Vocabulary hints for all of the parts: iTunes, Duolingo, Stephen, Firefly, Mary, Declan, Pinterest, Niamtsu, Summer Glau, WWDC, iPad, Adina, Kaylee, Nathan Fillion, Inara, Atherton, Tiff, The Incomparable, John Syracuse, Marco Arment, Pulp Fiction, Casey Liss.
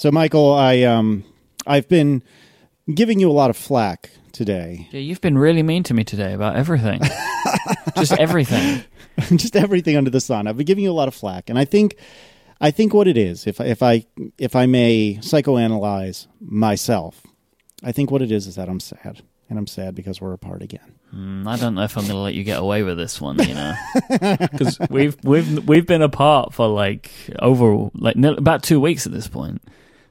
So, Michael, I've been giving you a lot of flack today. Yeah, you've been really mean to me today about everything. Just everything. Just everything under the sun. I've been giving you a lot of flack, and I think what it is, if I may psychoanalyze myself, I think what it is that I'm sad. And I'm sad because we're apart again. I don't know if I'm going to let you get away with this one, you know, because we've been apart for about 2 weeks at this point.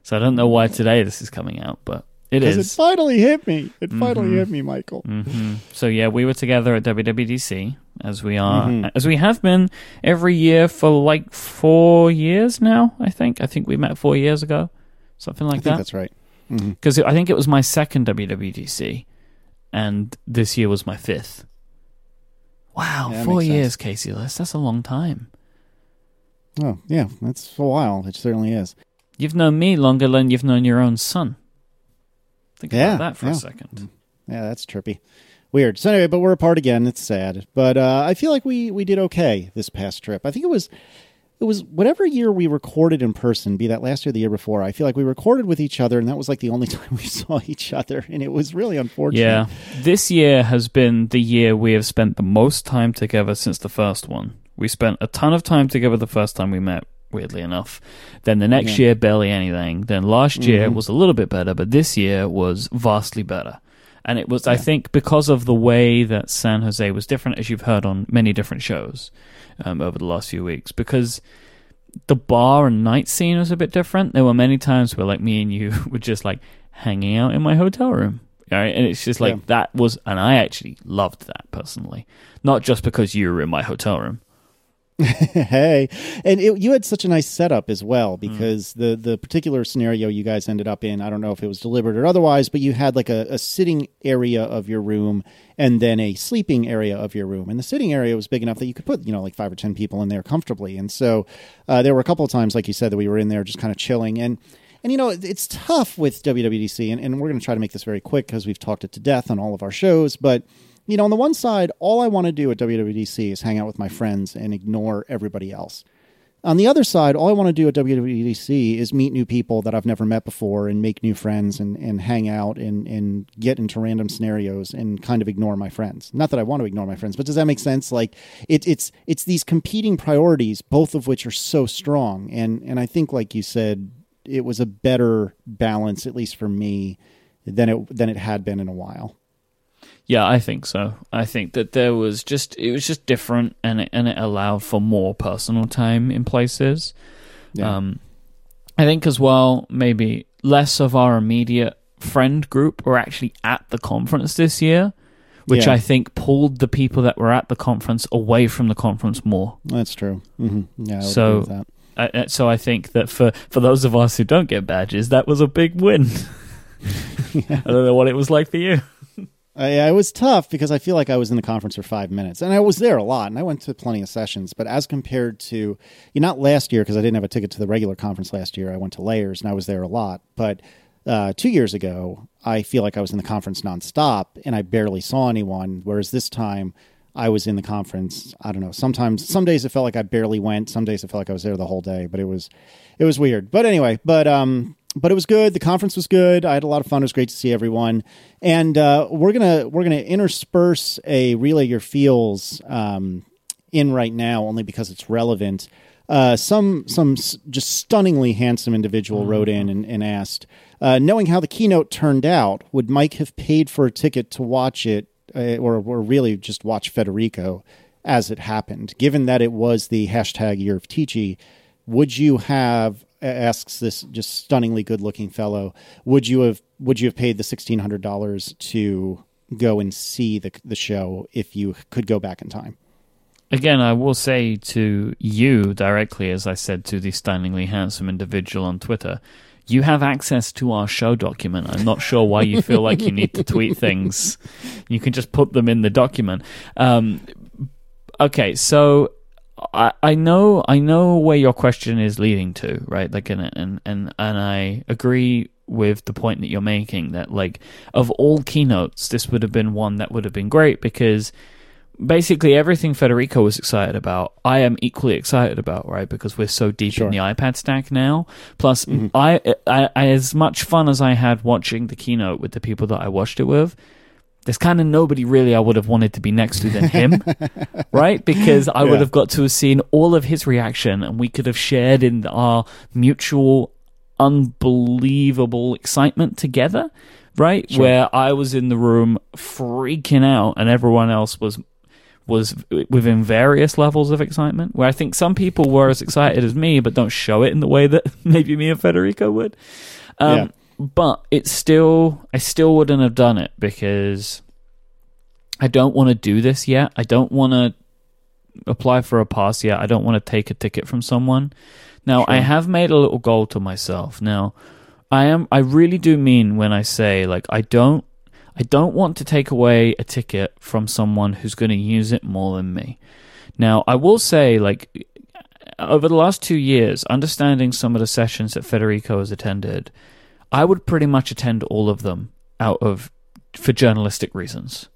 So I don't know why today this is coming out, but it is. Because it finally hit me. It finally hit me, Michael. Mm-hmm. So yeah, we were together at WWDC as we have been every year for 4 years now. I think we met 4 years ago, something like that. I think that's right. Because I think it was my second WWDC. And this year was my fifth. Wow, yeah, 4 years, Casey List. That's a long time. Oh, yeah, that's a while. It certainly is. You've known me longer than you've known your own son. Think about that for a second. Yeah, that's trippy. Weird. So anyway, but we're apart again. It's sad. But I feel like we did okay this past trip. I think it was whatever year we recorded in person, be that last year or the year before, I feel like we recorded with each other, and that was the only time we saw each other, and it was really unfortunate. Yeah. This year has been the year we have spent the most time together since the first one. We spent a ton of time together the first time we met, weirdly enough. Then the next year, barely anything. Then last year was a little bit better, but this year was vastly better. And it was, I think, because of the way that San Jose was different, as you've heard on many different shows. Over the last few weeks, because the bar and night scene was a bit different. There were many times where me and you were just hanging out in my hotel room, right? And it's just that was, and I actually loved that personally, not just because you were in my hotel room. Hey, and you had such a nice setup as well, because the particular scenario you guys ended up in, I don't know if it was deliberate or otherwise, but you had a sitting area of your room and then a sleeping area of your room. And the sitting area was big enough that you could put, 5 or 10 people in there comfortably. And so there were a couple of times, like you said, that we were in there just kind of chilling. And it's tough with WWDC, and we're going to try to make this very quick because we've talked it to death on all of our shows. But, on the one side, all I want to do at WWDC is hang out with my friends and ignore everybody else. On the other side, all I want to do at WWDC is meet new people that I've never met before and make new friends and hang out and get into random scenarios and kind of ignore my friends. Not that I want to ignore my friends, but does that make sense? It's these competing priorities, both of which are so strong. And I think, like you said, it was a better balance, at least for me, than it had been in a while. Yeah, I think so. I think that it was just different, and it allowed for more personal time in places. Yeah. I think as well, maybe less of our immediate friend group were actually at the conference this year, which I think pulled the people that were at the conference away from the conference more. That's true. Mm-hmm. Yeah. So I think that for those of us who don't get badges, that was a big win. I don't know what it was like for you. It was tough because I feel like I was in the conference for 5 minutes, and I was there a lot, and I went to plenty of sessions, but as compared to, not last year because I didn't have a ticket to the regular conference last year, I went to Layers and I was there a lot, but 2 years ago, I feel like I was in the conference nonstop and I barely saw anyone, whereas this time I was in the conference, I don't know, some days it felt like I barely went, some days it felt like I was there the whole day, but it was weird. But anyway, but it was good. The conference was good. I had a lot of fun. It was great to see everyone. And we're gonna intersperse a Relay Your Feels in right now, only because it's relevant. Some just stunningly handsome individual wrote in and asked, knowing how the keynote turned out, would Mike have paid for a ticket to watch it, or really just watch Federico as it happened? Given that it was the hashtag Year of Teachy, would you have? Asks this just stunningly good-looking fellow, would you have paid the $1,600 to go and see the show if you could go back in time? Again, I will say to you directly, as I said to the stunningly handsome individual on Twitter, you have access to our show document. I'm not sure why you feel like you need to tweet things. You can just put them in the document. Okay, so I know where your question is leading to, right? And I agree with the point that you're making that of all keynotes, this would have been one that would have been great because basically everything Federico was excited about, I am equally excited about, right? Because we're so deep in the iPad stack now. Plus, I as much fun as I had watching the keynote with the people that I watched it with, there's kind of nobody really I would have wanted to be next to than him, right? Because I would have got to have seen all of his reaction, and we could have shared in our mutual unbelievable excitement together, right? Where I was in the room freaking out, and everyone else was within various levels of excitement, where I think some people were as excited as me, but don't show it in the way that maybe me and Federico would. But it's still, I still wouldn't have done it because I don't want to do this yet. I don't want to apply for a pass yet. I don't want to take a ticket from someone. Now, I have made a little goal to myself. Now, I really do mean when I say, like, I don't want to take away a ticket from someone who's going to use it more than me. Now, I will say, like, over the last 2 years, understanding some of the sessions that Federico has attended, I would pretty much attend all of them for journalistic reasons,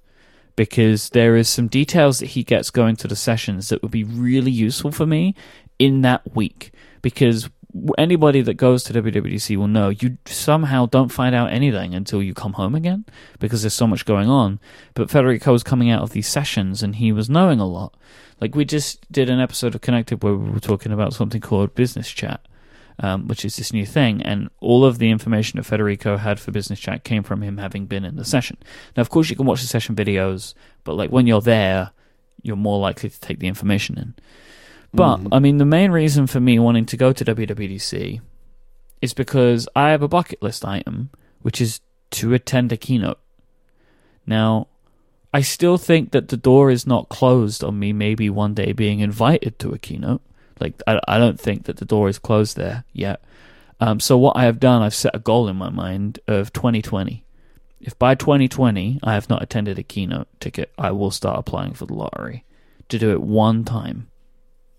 because there is some details that he gets going to the sessions that would be really useful for me in that week, because anybody that goes to WWDC will know you somehow don't find out anything until you come home again, because there's so much going on. But Federico was coming out of these sessions and he was knowing a lot. Like, we just did an episode of Connected where we were talking about something called Business Chat, which is this new thing, and all of the information that Federico had for Business Chat came from him having been in the session. Now, of course, you can watch the session videos, but like when you're there, you're more likely to take the information in. But, I mean, the main reason for me wanting to go to WWDC is because I have a bucket list item, which is to attend a keynote. Now, I still think that the door is not closed on me maybe one day being invited to a keynote. Like, I don't think that the door is closed there yet. So what I have done, I've set a goal in my mind of 2020. If by 2020 I have not attended a keynote ticket, I will start applying for the lottery to do it one time,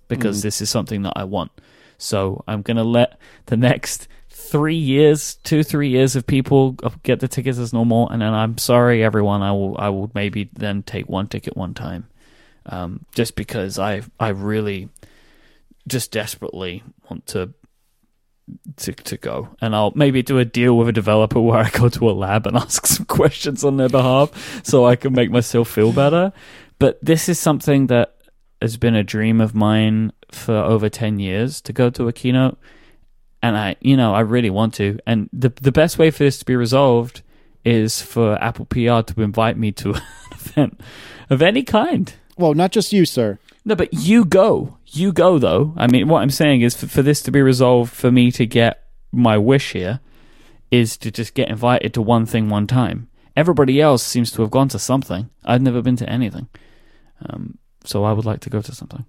because this is something that I want. So I'm going to let the next 3 years, 2-3 years of people get the tickets as normal, and then I'm sorry, everyone, I will maybe then take one ticket one time, just because I really... just desperately want to go, and I'll maybe do a deal with a developer where I go to a lab and ask some questions on their behalf so I can make myself feel better. But this is something that has been a dream of mine for over 10 years, to go to a keynote, and I really want to. And the best way for this to be resolved is for Apple PR to invite me to an event of any kind. Well, not just you, sir. No, but you go though. I mean, what I'm saying is for this to be resolved, for me to get my wish here, is to just get invited to one thing one time. Everybody else seems to have gone to something. I've never been to anything. So I would like to go to something.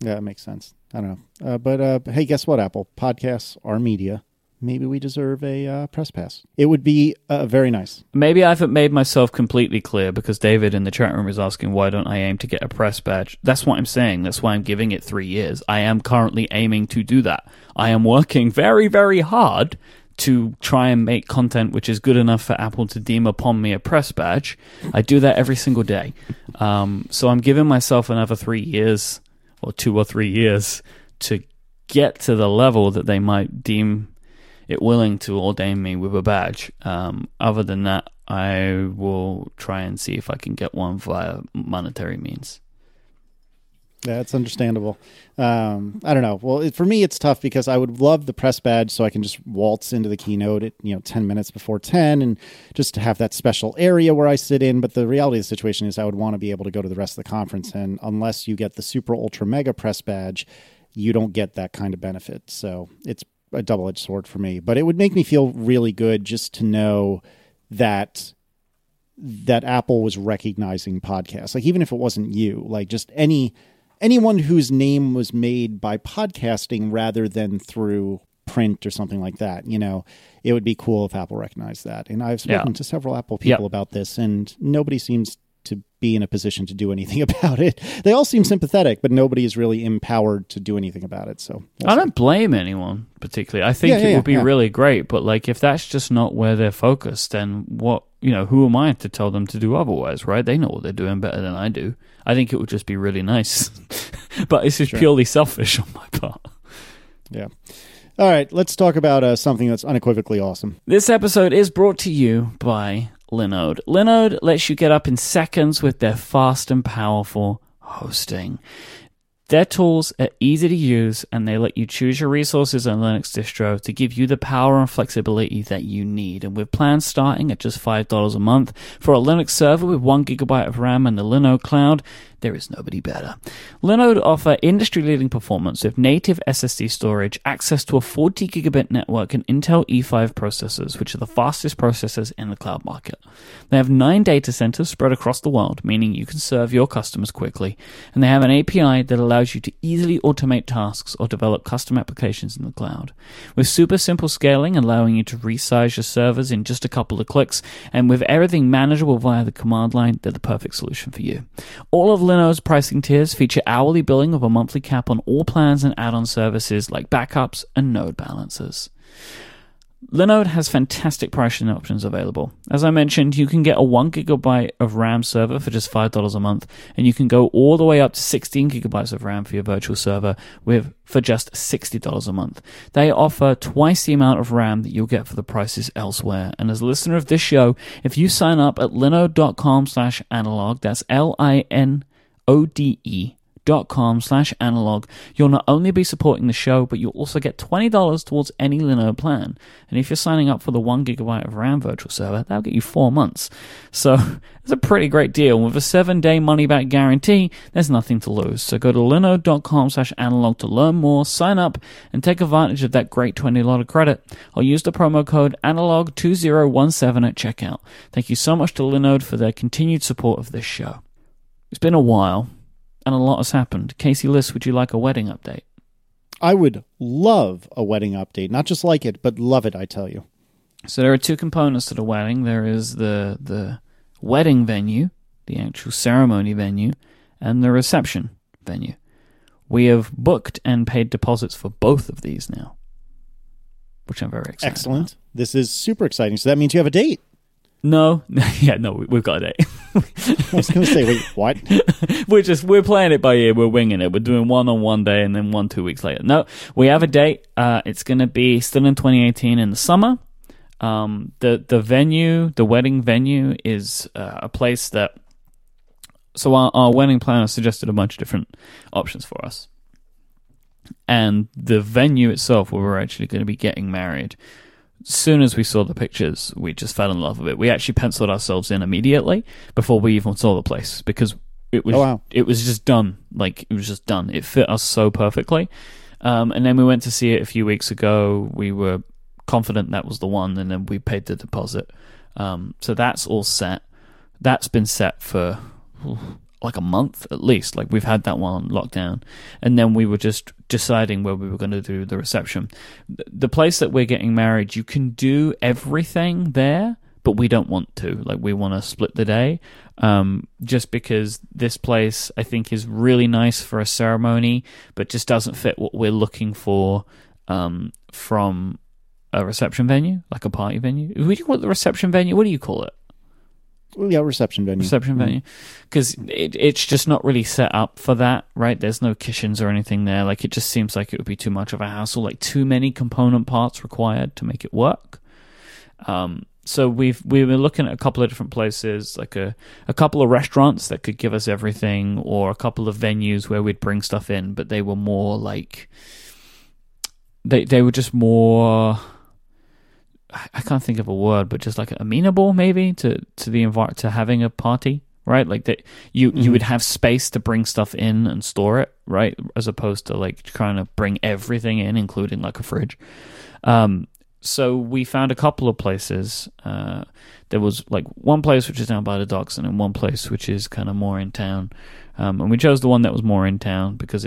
Yeah, it makes sense. I don't know. But hey, guess what, Apple? Podcasts are media. Maybe we deserve a press pass. It would be very nice. Maybe I haven't made myself completely clear, because David in the chat room is asking, why don't I aim to get a press badge? That's what I'm saying. That's why I'm giving it 3 years. I am currently aiming to do that. I am working very, very hard to try and make content which is good enough for Apple to deem upon me a press badge. I do that every single day. So I'm giving myself another 3 years, or 2 or 3 years, to get to the level that they might deem it willing to ordain me with a badge. Other than that, I will try and see if I can get one via monetary means. That's understandable. I don't know. Well, for me, it's tough, because I would love the press badge so I can just waltz into the keynote at 10 minutes before 10 and just to have that special area where I sit in. But the reality of the situation is I would want to be able to go to the rest of the conference. And unless you get the super ultra mega press badge, you don't get that kind of benefit. So it's a double-edged sword for me, but it would make me feel really good just to know that Apple was recognizing podcasts. Like, even if it wasn't you, like just anyone whose name was made by podcasting rather than through print or something like that, it would be cool if Apple recognized that. And I've spoken to several Apple people about this, and nobody seems to be in a position to do anything about it. They all seem sympathetic, but nobody is really empowered to do anything about it. So I don't blame anyone particularly. I think it would be really great, but like if that's just not where they're focused, then what, you know, who am I to tell them to do otherwise, right? They know what they're doing better than I do. I think it would just be really nice, but this is purely selfish on my part. Yeah. All right, let's talk about something that's unequivocally awesome. This episode is brought to you by Linode. Linode lets you get up in seconds with their fast and powerful hosting. Their tools are easy to use, and they let you choose your resources on Linux distro to give you the power and flexibility that you need. And with plans starting at just $5 a month for a Linux server with 1 gigabyte of RAM and the Linode cloud, there is nobody better. Linode offer industry-leading performance with native SSD storage, access to a 40 gigabit network, and Intel E5 processors, which are the fastest processors in the cloud market. They have 9 data centers spread across the world, meaning you can serve your customers quickly. And they have an API that allows you to easily automate tasks or develop custom applications in the cloud. With super simple scaling, allowing you to resize your servers in just a couple of clicks, and with everything manageable via the command line, they're the perfect solution for you. All of Linode's pricing tiers feature hourly billing of a monthly cap on all plans and add-on services like backups and node balancers. Linode has fantastic pricing options available. As I mentioned, you can get a 1 gigabyte of RAM server for just $5 a month, and you can go all the way up to 16 gigabytes of RAM for your virtual server for just $60 a month. They offer twice the amount of RAM that you'll get for the prices elsewhere. And as a listener of this show, if you sign up at linode.com/analog, that's linode.com/analog, you'll not only be supporting the show, but you'll also get $20 towards any Linode plan. And if you're signing up for the 1 gigabyte of RAM virtual server, that'll get you 4 months. So it's a pretty great deal. With a 7-day money-back guarantee, there's nothing to lose. So go to linode.com/analog to learn more, sign up, and take advantage of that great $20 credit. I'll use the promo code analog2017 at checkout. Thank you so much to Linode for their continued support of this show. It's been a while, and a lot has happened. Casey Liss, would you like a wedding update? I would love a wedding update. Not just like it, but love it, I tell you. So there are two components to the wedding. There is the wedding venue, the actual ceremony venue, and the reception venue. We have booked and paid deposits for both of these now, which I'm very excited about. This is super exciting. So that means you have a date. No, we've got a date. I was going to say, wait, what? We're playing it by ear. We're winging it. We're doing one on one day and then 1 2 weeks later. No, we have a date. It's going to be still in 2018 in the summer. The venue, the wedding venue, is a place that... So our wedding planner suggested a bunch of different options for us. And the venue itself, where we're actually going to be getting married... Soon as we saw the pictures, we just fell in love with it. We actually penciled ourselves in immediately before we even saw the place because it was It was just done. Like, it was just done. It fit us so perfectly. And then we went to see it a few weeks ago. We were confident that was the one, and then we paid the deposit. So that's all set. That's been set for like a month at least. Like, we've had that one on lockdown, and then we were just deciding where we were going to do the reception. The place that we're getting married, you can do everything there, but we don't want to. Like, we want to split the day, just because this place I think is really nice for a ceremony, but just doesn't fit what we're looking for from a reception venue, like a party venue. We call it the reception venue. What do you call it? Yeah, reception venue, because it's just not really set up for that, right? There's no kitchens or anything there. Like, it just seems like it would be too much of a hassle, like too many component parts required to make it work. So we've been looking at a couple of different places, like a couple of restaurants that could give us everything, or a couple of venues where we'd bring stuff in, but they were more like they were just more... I can't think of a word, but just like amenable maybe to having a party, right? Like that you would have space to bring stuff in and store it, right? As opposed to like trying to bring everything in, including like a fridge. So we found a couple of places. There was like one place which is down by the docks, and then one place which is kind of more in town. And we chose the one that was more in town because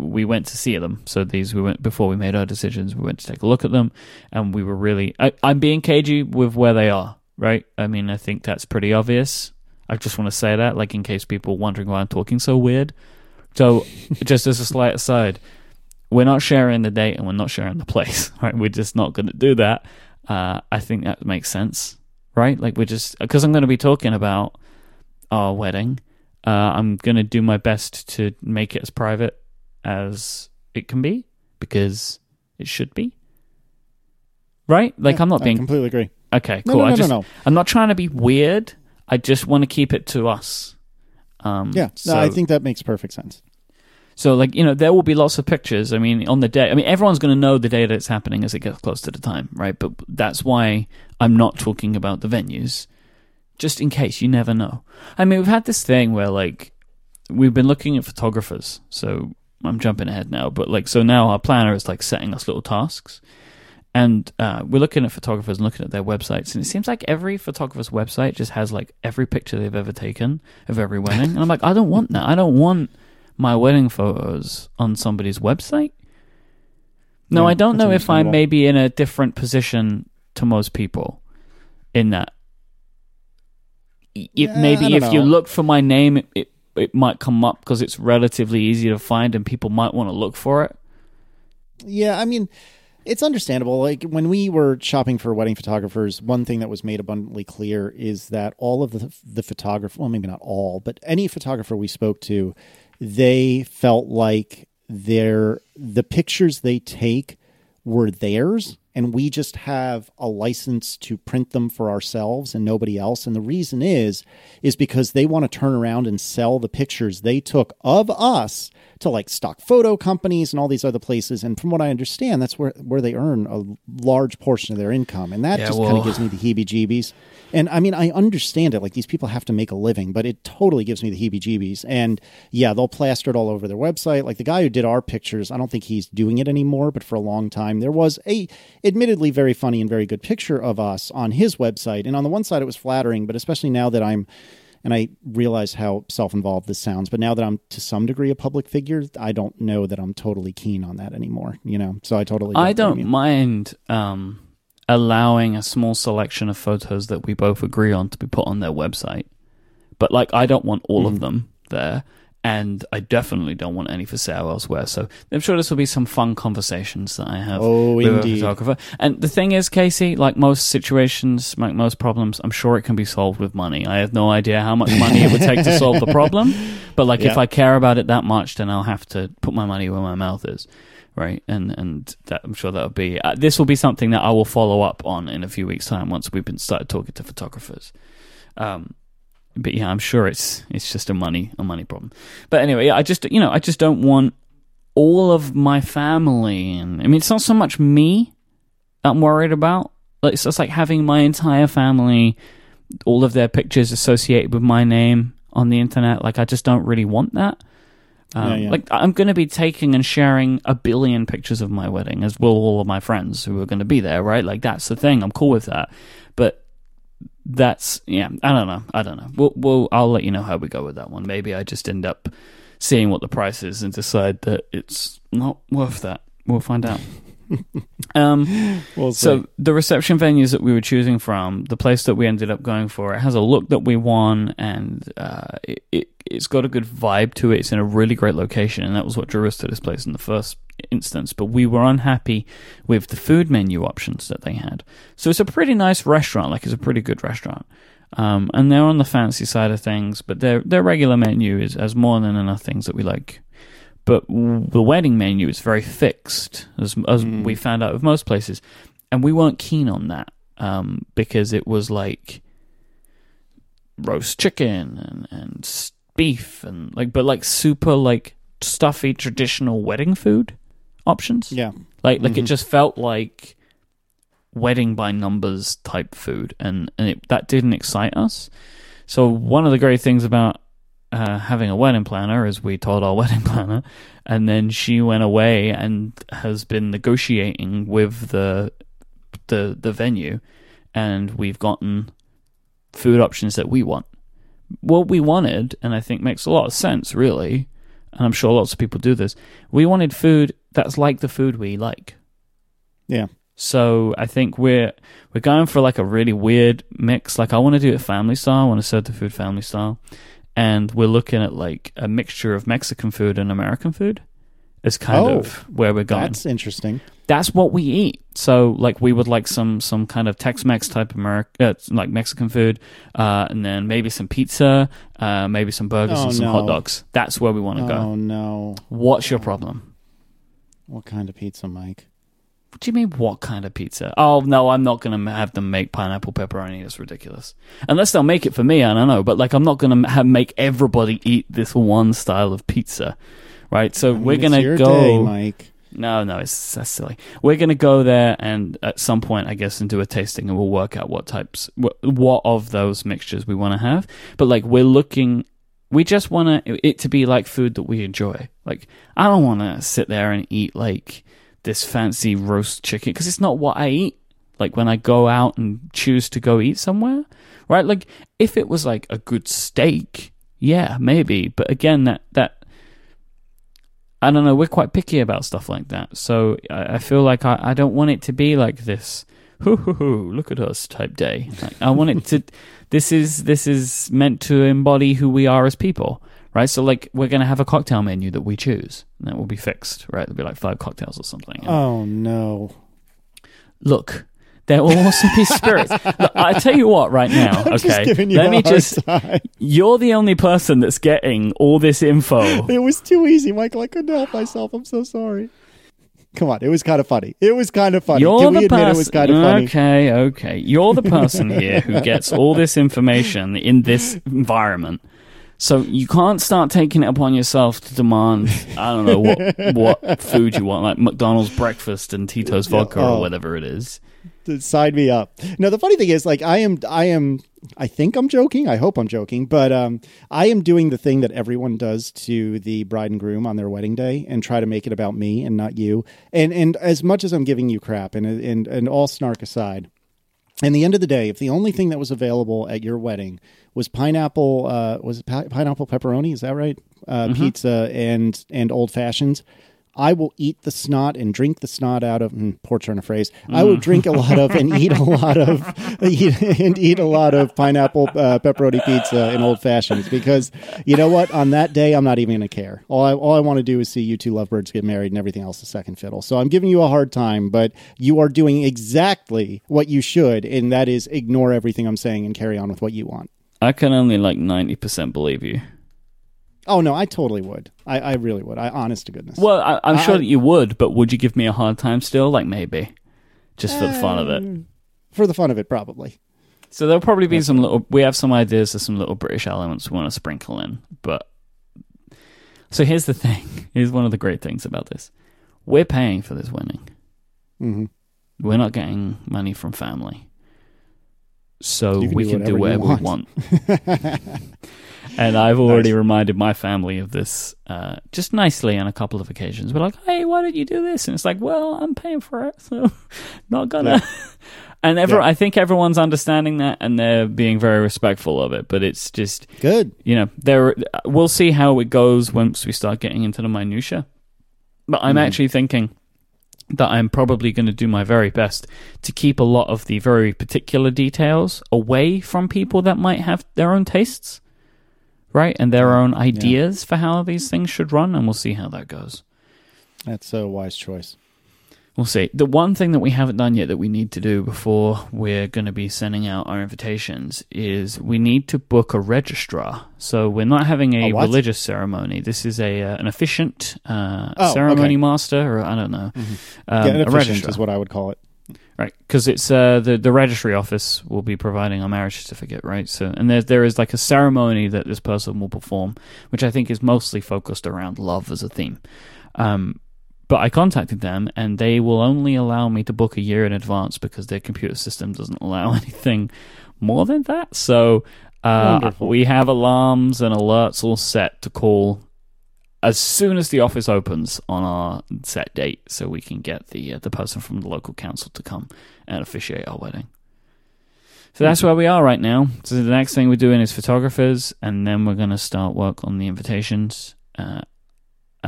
we went to see them. So we went before we made our decisions. We went to take a look at them, and we were really... I'm being cagey with where they are, right? I mean, I think that's pretty obvious. I just want to say that, like, in case people are wondering why I'm talking so weird. So just as a slight aside, we're not sharing the date and we're not sharing the place, right? We're just not going to do that. I think that makes sense, right? Like, we're just, because I'm going to be talking about our wedding. I'm going to do my best to make it as private as it can be, because it should be. Right? Like, yeah, I'm not being... I completely agree. Okay, cool. No. I'm not trying to be weird. I just want to keep it to us. I think that makes perfect sense. So, like, you know, there will be lots of pictures. I mean, on the day... I mean, everyone's going to know the day that it's happening as it gets close to the time, right? But that's why I'm not talking about the venues. Just in case, you never know. I mean, we've had this thing where, like, we've been looking at photographers. So, I'm jumping ahead now. But, like, so now our planner is, like, setting us little tasks. And we're looking at photographers and looking at their websites, and it seems like every photographer's website just has, like, every picture they've ever taken of every wedding. And I'm like, I don't want that. I don't want my wedding photos on somebody's website. No, yeah, I don't know if I'm maybe in a different position to most people in that. Maybe if you look for my name, it might come up because it's relatively easy to find and people might want to look for it. Yeah, I mean... It's understandable. Like, when we were shopping for wedding photographers, one thing that was made abundantly clear is that all of the photographer, well, maybe not all, but any photographer we spoke to, they felt like the pictures they take were theirs, and we just have a license to print them for ourselves and nobody else. And the reason is because they want to turn around and sell the pictures they took of us to, like, stock photo companies and all these other places. And from what I understand, that's where they earn a large portion of their income. And that kind of gives me the heebie-jeebies. And, I mean, I understand it. Like, these people have to make a living, but it totally gives me the heebie-jeebies. And, yeah, they'll plaster it all over their website. Like, the guy who did our pictures, I don't think he's doing it anymore, but for a long time, there was a admittedly very funny and very good picture of us on his website. And on the one side, it was flattering, but especially now that and I realize how self-involved this sounds, but now that I'm to some degree a public figure, I don't know that I'm totally keen on that anymore, you know? So I don't mind allowing a small selection of photos that we both agree on to be put on their website. But, like, I don't want all of them there, and I definitely don't want any for sale elsewhere. So I'm sure this will be some fun conversations that I have with a photographer. And the thing is, Casey, like most situations, like most problems, I'm sure it can be solved with money. I have no idea how much money it would take to solve the problem. But, like, if I care about it that much, then I'll have to put my money where my mouth is, right? And that, I'm sure that'll be... this will be something that I will follow up on in a few weeks' time once we've been started talking to photographers. But yeah, I'm sure it's just a money problem. But anyway, yeah, I just don't want all of my family, and I mean, it's not so much me I'm worried about. Like, it's just like having my entire family, all of their pictures associated with my name on the internet. Like, I just don't really want that. Like, I'm going to be taking and sharing 1 billion pictures of my wedding, as will all of my friends who are going to be there, right? Like, that's the thing. I'm cool with that. But that's, yeah, I don't know. I'll let you know how we go with that one. Maybe I just end up seeing what the price is and decide that it's not worth that. We'll find out. So the reception venues that we were choosing from, the place that we ended up going for, it has a look that we want, and it's got a good vibe to it. It's in a really great location, and that was what drew us to this place in the first instance. But we were unhappy with the food menu options that they had. So it's a pretty nice restaurant, like, it's a pretty good restaurant, and they're on the fancy side of things, but their regular menu has more than enough things that we like. But the wedding menu is very fixed, as we found out with most places. And we weren't keen on that because it was like roast chicken and beef and like, but like super like stuffy traditional wedding food options. Yeah, like it just felt like wedding by numbers type food, and that didn't excite us. So one of the great things about having a wedding planner is we told our wedding planner, and then she went away and has been negotiating with the venue, and we've gotten food options that we want. What we wanted, and I think makes a lot of sense really, and I'm sure lots of people do this, we wanted food that's like the food we like. Yeah. So I think we're going for like a really weird mix. Like I want to do it family style. I want to serve the food family style. And we're looking at like a mixture of Mexican food and American food is kind of where we're going. That's interesting. That's what we eat. So like we would like some kind of Tex-Mex type like Mexican food, and then maybe some pizza, maybe some burgers and some hot dogs. That's where we want to go. Oh, no. What's your problem? What kind of pizza, Mike? What do you mean, what kind of pizza? Oh, no, I'm not going to have them make pineapple pepperoni. It's ridiculous. Unless they'll make it for me, I don't know. But, like, I'm not going to make everybody eat this one style of pizza, right? So we're going to go... Day, Mike. No, that's silly. We're going to go there and at some point, I guess, and do a tasting, and we'll work out what types, what of those mixtures we want to have. But, like, we're looking... We just want it to be, like, food that we enjoy. Like, I don't want to sit there and eat, like... this fancy roast chicken, because it's not what I eat. Like when I go out and choose to go eat somewhere, right? Like if it was like a good steak, yeah, maybe. But again, that I don't know. We're quite picky about stuff like that. So I feel like I don't want it to be like this. Hoo, look at us type day. Like, I want it to. This is meant to embody who we are as people. Right, so like we're gonna have a cocktail menu that we choose, and that will be fixed. Right, there'll be like 5 cocktails or something. Oh no! Look, there will also be spirits. Look, I tell you what, right now, okay, just giving you a hard time. You're the only person that's getting all this info. It was too easy, Michael. I couldn't help myself. I'm so sorry. Come on, it was kind of funny. Can we admit it was kind of funny? Okay. You're the person here who gets all this information in this environment. So you can't start taking it upon yourself to demand, I don't know, what food you want, like McDonald's breakfast and Tito's vodka or whatever it is. Sign me up. No, the funny thing is, like, I am. I think I'm joking. I hope I'm joking. But I am doing the thing that everyone does to the bride and groom on their wedding day and try to make it about me and not you. And as much as I'm giving you crap and all snark aside, at the end of the day, if the only thing that was available at your wedding was pineapple pepperoni, is that right? Pizza and old fashions, I will eat the snot and drink the snot out of. Poor turn of phrase. I will drink a lot of and eat a lot of pineapple pepperoni pizza and old fashions, because you know what? On that day, I'm not even going to care. All I want to do is see you two lovebirds get married, and everything else is second fiddle. So I'm giving you a hard time, but you are doing exactly what you should, and that is ignore everything I'm saying and carry on with what you want. I can only like 90% believe you. Oh, no, I totally would. I really would. Honest to goodness. Well, I'm sure that you would, but would you give me a hard time still? Like, maybe. Just for the fun of it. For the fun of it, probably. So there'll probably be some little... We have some ideas of some little British elements we want to sprinkle in, but... So here's the thing. Here's one of the great things about this. We're paying for this wedding. Mm-hmm. We're not getting money from family. So we can do whatever we want. And I've already reminded my family of this just nicely on a couple of occasions. We're like, hey, why don't you do this? And it's like, well, I'm paying for it, so not gonna. Yeah. And I think everyone's understanding that, and they're being very respectful of it. But it's just good. You know, we'll see how it goes once we start getting into the minutiae. But I'm actually thinking that I'm probably going to do my very best to keep a lot of the very particular details away from people that might have their own tastes. Right, and their own ideas for how these things should run, and we'll see how that goes. That's a wise choice. We'll see. The one thing that we haven't done yet that we need to do before we're going to be sending out our invitations is we need to book a registrar. So we're not having a religious ceremony. This is an efficient ceremony master, or I don't know. Mm-hmm. An efficient is what I would call it. Right, because it's the registry office will be providing a marriage certificate, right? So, and there is like a ceremony that this person will perform, which I think is mostly focused around love as a theme. But I contacted them, and they will only allow me to book a year in advance because their computer system doesn't allow anything more than that. So we have alarms and alerts all set to call as soon as the office opens on our set date, so we can get the person from the local council to come and officiate our wedding. So that's where we are right now. So the next thing we're doing is photographers, and then we're going to start work on the invitations. I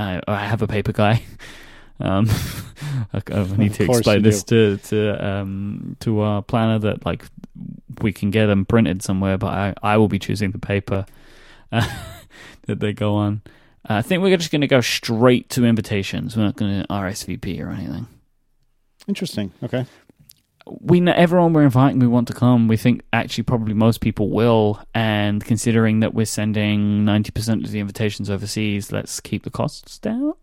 have a paper guy I need to explain this to our planner that like we can get them printed somewhere, but I will be choosing the paper that they go on. I think we're just going to go straight to invitations. We're not going to RSVP or anything. Interesting. Okay. Everyone we're inviting, we want to come. We think actually probably most people will. And considering that we're sending 90% of the invitations overseas, let's keep the costs down.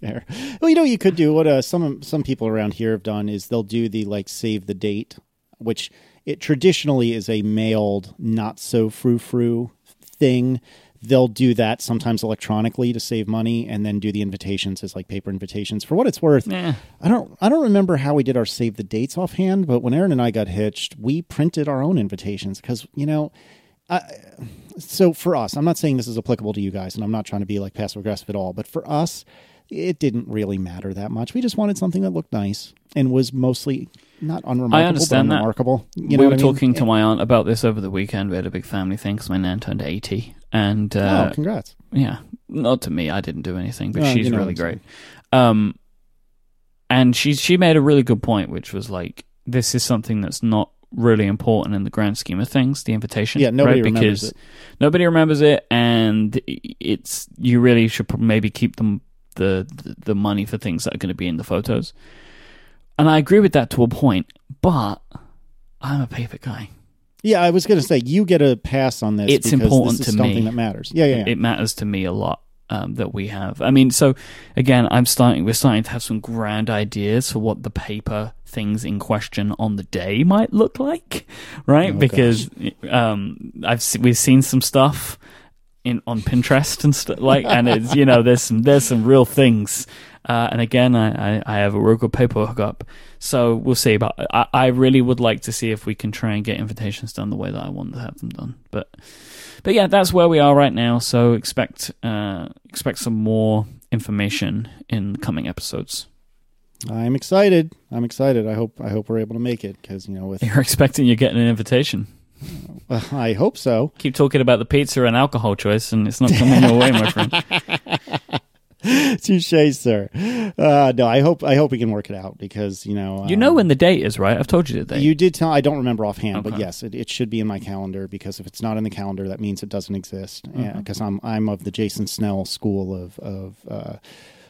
Fair. Well, you know, you could do what some people around here have done is they'll do the like save the date, which it traditionally is a mailed, not so frou-frou thing. They'll do that sometimes electronically to save money, and then do the invitations as like paper invitations. For what it's worth, I don't remember how we did our save the dates offhand, but when Aaron and I got hitched, we printed our own invitations because, you know, so for us, I'm not saying this is applicable to you guys, and I'm not trying to be like passive aggressive at all, but for us, it didn't really matter that much. We just wanted something that looked nice and was mostly not unremarkable. I understand that. Remarkable. You know we were talking to my aunt about this over the weekend. We had a big family thing because my nan turned 80. And, oh, congrats. Yeah. Not to me. I didn't do anything, but she's really great. And she made a really good point, which was like, this is something that's not really important in the grand scheme of things, the invitation. Yeah, nobody remembers it. Nobody remembers it, and it's you really should maybe keep the money for things that are going to be in the photos. And I agree with that to a point, but I'm a paper guy. Yeah, I was going to say, you get a pass on this. It's important this is to me. Something that matters. Yeah. It matters to me a lot that we have. I mean, so again, we're starting to have some grand ideas for what the paper things in question on the day might look like, right? Because we've seen some stuff on Pinterest and stuff like, and it's, you know, there's some real things. And again, I have a real good paper hookup, so we'll see. But I really would like to see if we can try and get invitations done the way that I want to have them done. But yeah, that's where we are right now. So expect some more information in the coming episodes. I'm excited. I hope we're able to make it because you know you're expecting you're getting an invitation. Well, I hope so. Keep talking about the pizza and alcohol choice, and it's not coming your way, my friend. Touche, sir. No, I hope we can work it out because you know when the date is, right? I've told you the date. You did tell. I don't remember offhand, okay. But yes, it should be in my calendar because if it's not in the calendar, that means it doesn't exist. Because mm-hmm. I'm of the Jason Snell school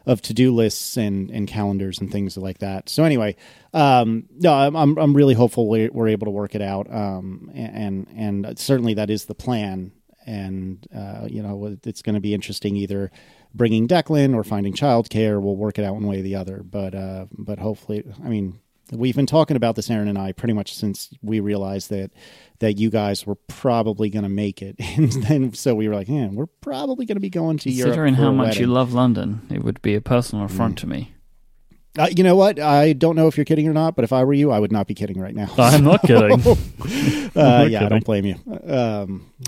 of to-do lists and calendars and things like that. So anyway, no, I'm really hopeful we're able to work it out. And certainly that is the plan. And you know, it's going to be interesting either bringing Declan or finding childcare. We'll work it out one way or the other. But hopefully, I mean, we've been talking about this, Aaron and I, pretty much since we realized that you guys were probably going to make it. And then so we were like, we're probably going to be going to Europe. Considering how much you love London, it would be a personal affront to me. You know what? I don't know if you're kidding or not, but if I were you, I would not be kidding right now. I'm not kidding. Yeah, I don't blame you.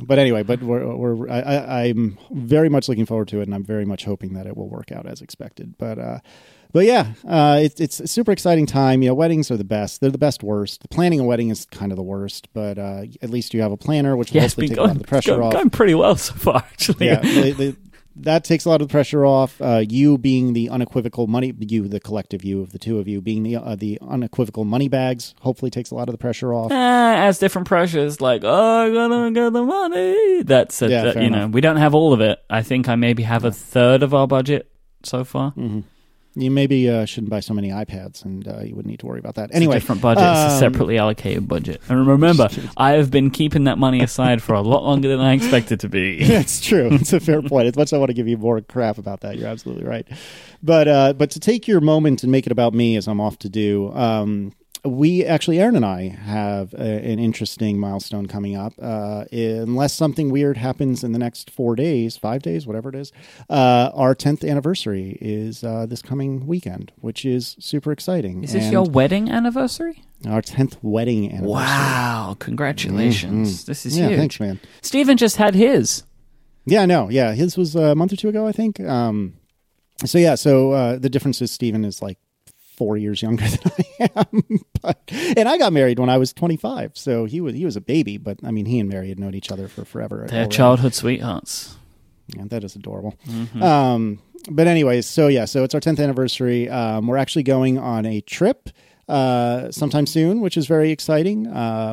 But anyway, but I'm very much looking forward to it, and I'm very much hoping that it will work out as expected. But yeah, it's a super exciting time. You know, weddings are the best. They're the best worst. Planning a wedding is kind of the worst, but at least you have a planner, which will hopefully take a lot of the pressure off. It's going pretty well so far, actually. Yeah, that takes a lot of the pressure off. You being the unequivocal money, the collective you of the two of you being the unequivocal money bags, hopefully takes a lot of the pressure off. As different pressures, like I gotta get the money. That's fair enough. We don't have all of it. I think I maybe have a third of our budget so far. Mm-hmm. You maybe shouldn't buy so many iPads, and you wouldn't need to worry about that. Anyway, it's a different budget. It's a separately allocated budget. And remember, I have been keeping that money aside for a lot longer than I expected to be. That's true. It's a fair point. As much as I want to give you more crap about that, you're absolutely right. But to take your moment and make it about me, as I'm off to do, Aaron and I have an interesting milestone coming up. Unless something weird happens in the next 5 days, whatever it is, our 10th anniversary is this coming weekend, which is super exciting. Is this your wedding anniversary? Our 10th wedding anniversary. Wow. Congratulations. Mm-hmm. This is huge. Thanks, man. Stephen just had his. Yeah, I know. Yeah, his was a month or two ago, I think. The difference is Stephen is like 4 years younger than I am, and I got married when I was 25, so he was a baby. But I mean, he and Mary had known each other for forever. They're childhood sweethearts. Yeah, that is adorable. Mm-hmm. But anyways, so it's our 10th anniversary. We're actually going on a trip sometime soon, which is very exciting.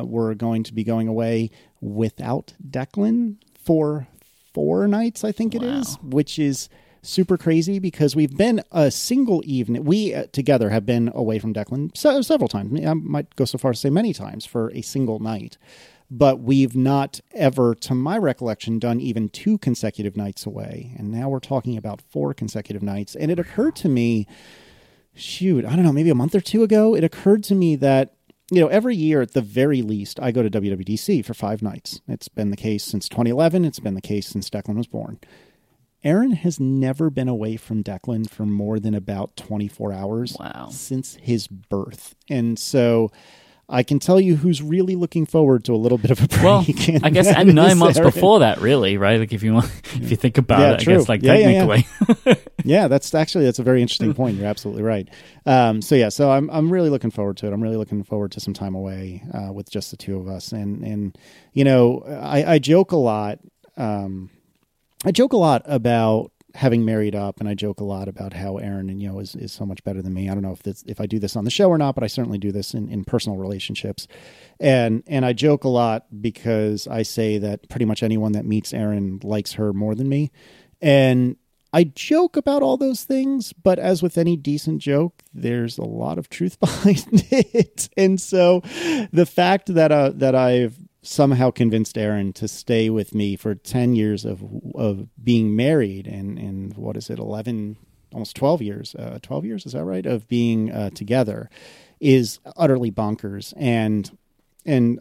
We're going to be going away without Declan for 4 nights, I think. Wow. It is, which is super crazy because we've been a single evening. We together have been away from Declan several times. I might go so far as to say many times for a single night. But we've not ever, to my recollection, done even 2 consecutive nights away. And now we're talking about 4 consecutive nights. And it occurred to me, I don't know, maybe a month or 2 ago, it occurred to me that, you know, every year at the very least, I go to WWDC for 5 nights. It's been the case since 2011. It's been the case since Declan was born. Aaron has never been away from Declan for more than about 24 hours since his birth. And so I can tell you who's really looking forward to a little bit of a break. Well, I guess I'm 9 months before that, really, right? Like if you think about it, true. I guess technically. Yeah. That's a very interesting point. You're absolutely right. So I'm really looking forward to it. I'm really looking forward to some time away with just the 2 of us. And you know, I joke a lot. I joke a lot about having married up, and I joke a lot about how Aaron and is so much better than me. I don't know if I do this on the show or not, but I certainly do this in personal relationships. And I joke a lot because I say that pretty much anyone that meets Aaron likes her more than me. And I joke about all those things, but as with any decent joke, there's a lot of truth behind it. And so the fact that I've somehow convinced Aaron to stay with me for 10 years of being married and what is it, 11, almost 12 years, 12 years, is that right, of being together is utterly bonkers. And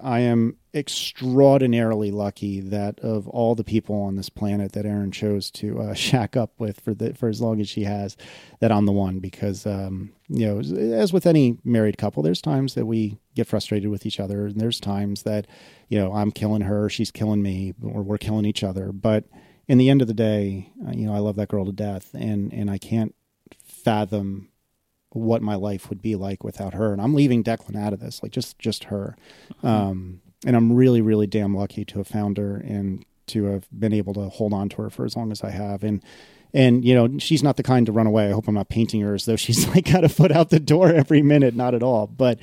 I am extraordinarily lucky that of all the people on this planet that Aaron chose to shack up with for as long as she has, that I'm the one, because, as with any married couple, there's times that we get frustrated with each other, and there's times that, I'm killing her, she's killing me, or we're killing each other. But in the end of the day, I love that girl to death, and I can't fathom what my life would be like without her. And I'm leaving Declan out of this, like just her. And I'm really, really damn lucky to have found her and to have been able to hold on to her for as long as I have. And she's not the kind to run away. I hope I'm not painting her as though she's like got a foot out the door every minute. Not at all. But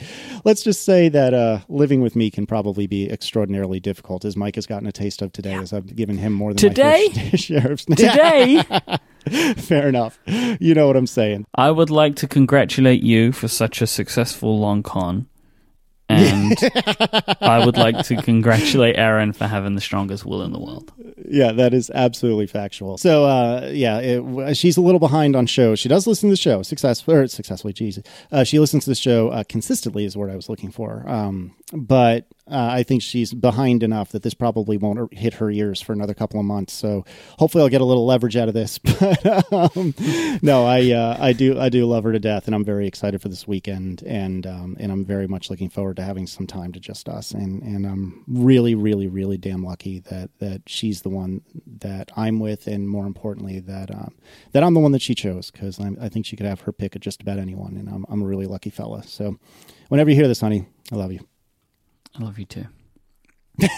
let's just say that living with me can probably be extraordinarily difficult, as Mike has gotten a taste of today, as I've given him more than my first sheriff's today. Fair enough. You know what I'm saying. I would like to congratulate you for such a successful long con. And I would like to congratulate Aaron for having the strongest will in the world. Yeah, that is absolutely factual. So, she's a little behind on shows. She does listen to the show successfully. Jesus. She listens to the show consistently is the word I was looking for. But I think she's behind enough that this probably won't hit her ears for another couple of months. So hopefully I'll get a little leverage out of this. But I do love her to death, and I'm very excited for this weekend, and I'm very much looking forward to having some time to just us. And I'm really, really, really damn lucky that she's the one that I'm with, and more importantly that I'm the one that she chose, because I think she could have her pick of just about anyone, and I'm a really lucky fella. So whenever you hear this, honey, I love you. I love you too. All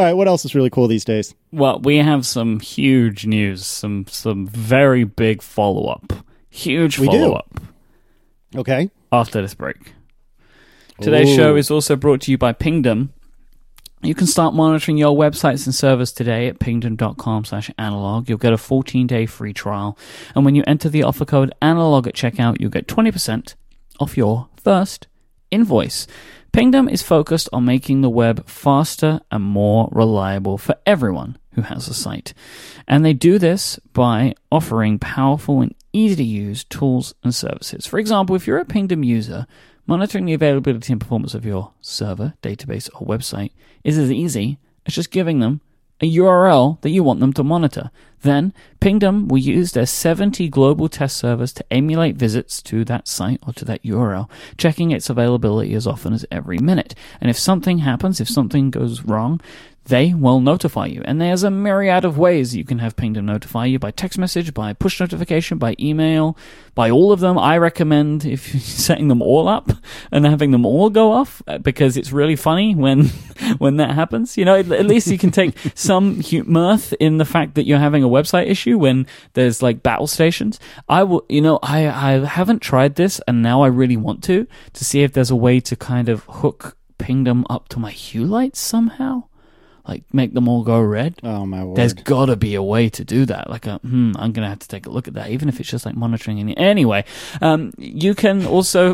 right, what else is really cool these days? Well, we have some huge news, some very big follow-up. Okay. After this break. Today's show is also brought to you by Pingdom. You can start monitoring your websites and servers today at pingdom.com/analog. You'll get a 14-day free trial. And when you enter the offer code analog at checkout, you'll get 20% off your first invoice. Pingdom is focused on making the web faster and more reliable for everyone who has a site. And they do this by offering powerful and easy-to-use tools and services. For example, if you're a Pingdom user, monitoring the availability and performance of your server, database, or website is as easy as just giving them a URL that you want them to monitor. Then, Pingdom will use their 70 global test servers to emulate visits to that site or to that URL, checking its availability as often as every minute. And if something goes wrong, they will notify you. And there's a myriad of ways you can have Pingdom notify you, by text message, by push notification, by email, by all of them. I recommend if you're setting them all up and having them all go off, because it's really funny when that happens. You know, at least you can take some mirth in the fact that you're having a website issue when there's like battle stations. I will, you know, I haven't tried this, and now I really want to see if there's a way to kind of hook Pingdom up to my Hue lights somehow. Like, make them all go red. Oh, my word. There's got to be a way to do that. Like, I'm going to have to take a look at that, even if it's just like monitoring. Anyway, you can also,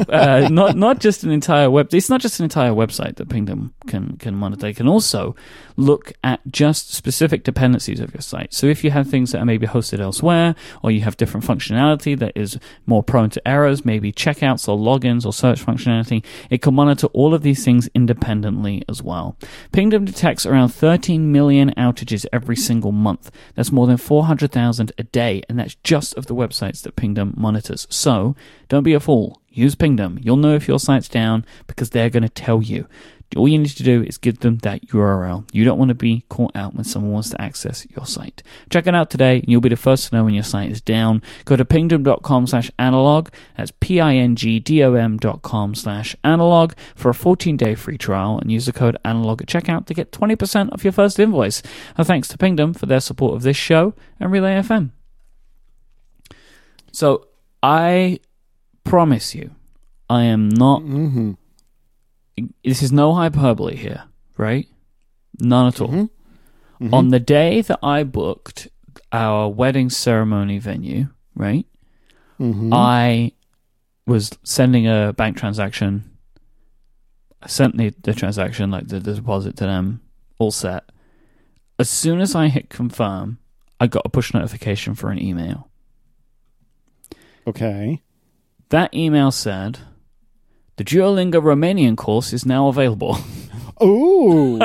not just an entire web, it's not just an entire website that Pingdom can monitor. They can also look at just specific dependencies of your site. So if you have things that are maybe hosted elsewhere, or you have different functionality that is more prone to errors, maybe checkouts or logins or search functionality, it can monitor all of these things independently as well. Pingdom detects around 13 million outages every single month. That's more than 400,000 a day, and that's just of the websites that Pingdom monitors. So, don't be a fool. Use Pingdom. You'll know if your site's down, because they're going to tell you. All you need to do is give them that URL. You don't want to be caught out when someone wants to access your site. Check it out today, and you'll be the first to know when your site is down. Go to pingdom.com/analog. That's pingdom.com/analog for a 14-day free trial, and use the code analog at checkout to get 20% off your first invoice. Our thanks to Pingdom for their support of this show and Relay FM. So, I promise you, I am not... Mm-hmm. This is no hyperbole here, right? None at all. Mm-hmm. Mm-hmm. On the day that I booked our wedding ceremony venue, right, mm-hmm. I was sending a bank transaction. I sent the transaction, like the deposit, to them, all set. As soon as I hit confirm, I got a push notification for an email. Okay. That email said... The Duolingo Romanian course is now available. Ooh.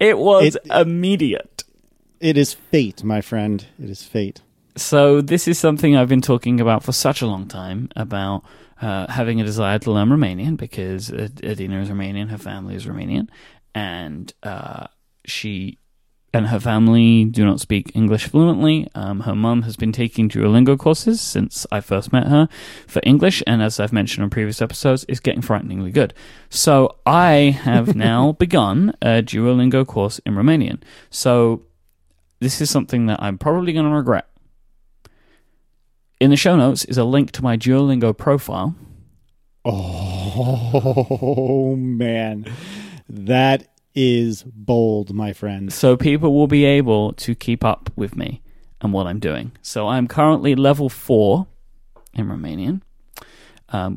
It was immediate. It is fate, my friend. It is fate. So this is something I've been talking about for such a long time, about having a desire to learn Romanian, because Adina is Romanian, her family is Romanian, and she... and her family do not speak English fluently. Her mum has been taking Duolingo courses since I first met her for English, and as I've mentioned on previous episodes, is getting frighteningly good. So I have now begun a Duolingo course in Romanian. So this is something that I'm probably going to regret. In the show notes is a link to my Duolingo profile. Oh, man. That is bold, my friend. So people will be able to keep up with me and what I'm doing. So I'm currently level 4 in Romanian,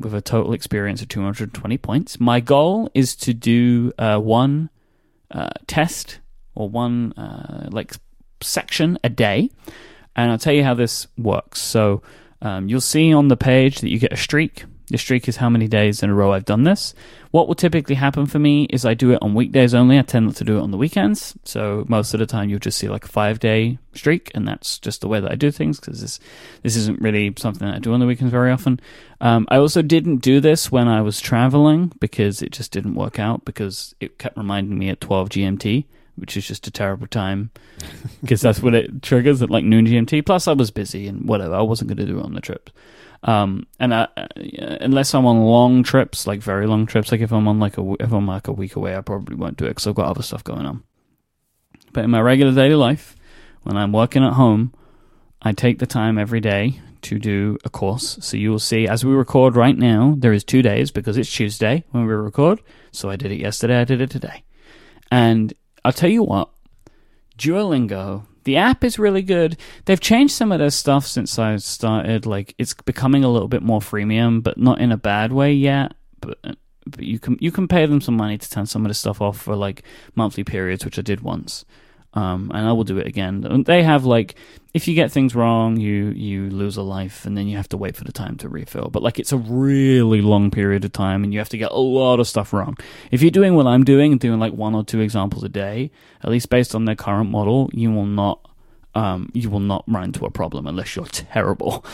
with a total experience of 220 points. My goal is to do one test or one section a day, and I'll tell you how this works. So you'll see on the page that you get a streak. The streak is how many days in a row I've done this. What will typically happen for me is I do it on weekdays only. I tend not to do it on the weekends. So most of the time you'll just see like a 5-day streak, and that's just the way that I do things, because this isn't really something that I do on the weekends very often. I also didn't do this when I was traveling, because it just didn't work out, because it kept reminding me at 12 GMT, which is just a terrible time, because that's what it triggers at like noon GMT. Plus I was busy and whatever. I wasn't going to do it on the trips. And unless I'm on long trips, like very long trips, like if I'm like a week away, I probably won't do it, because I've got other stuff going on. But in my regular daily life, when I'm working at home, I take the time every day to do a course. So you will see, as we record right now, there is 2 days, because it's Tuesday when we record. So I did it yesterday, I did it today. And I'll tell you what, Duolingo... the app is really good. They've changed some of their stuff since I started. Like, it's becoming a little bit more freemium, but not in a bad way yet. But you can pay them some money to turn some of the stuff off for like monthly periods, which I did once, and I will do it again. They have like, if you get things wrong, you lose a life, and then you have to wait for the time to refill. But like, it's a really long period of time, and you have to get a lot of stuff wrong. If you're doing what I'm doing and doing like 1 or 2 examples a day, at least based on their current model, you will not run into a problem unless you're terrible,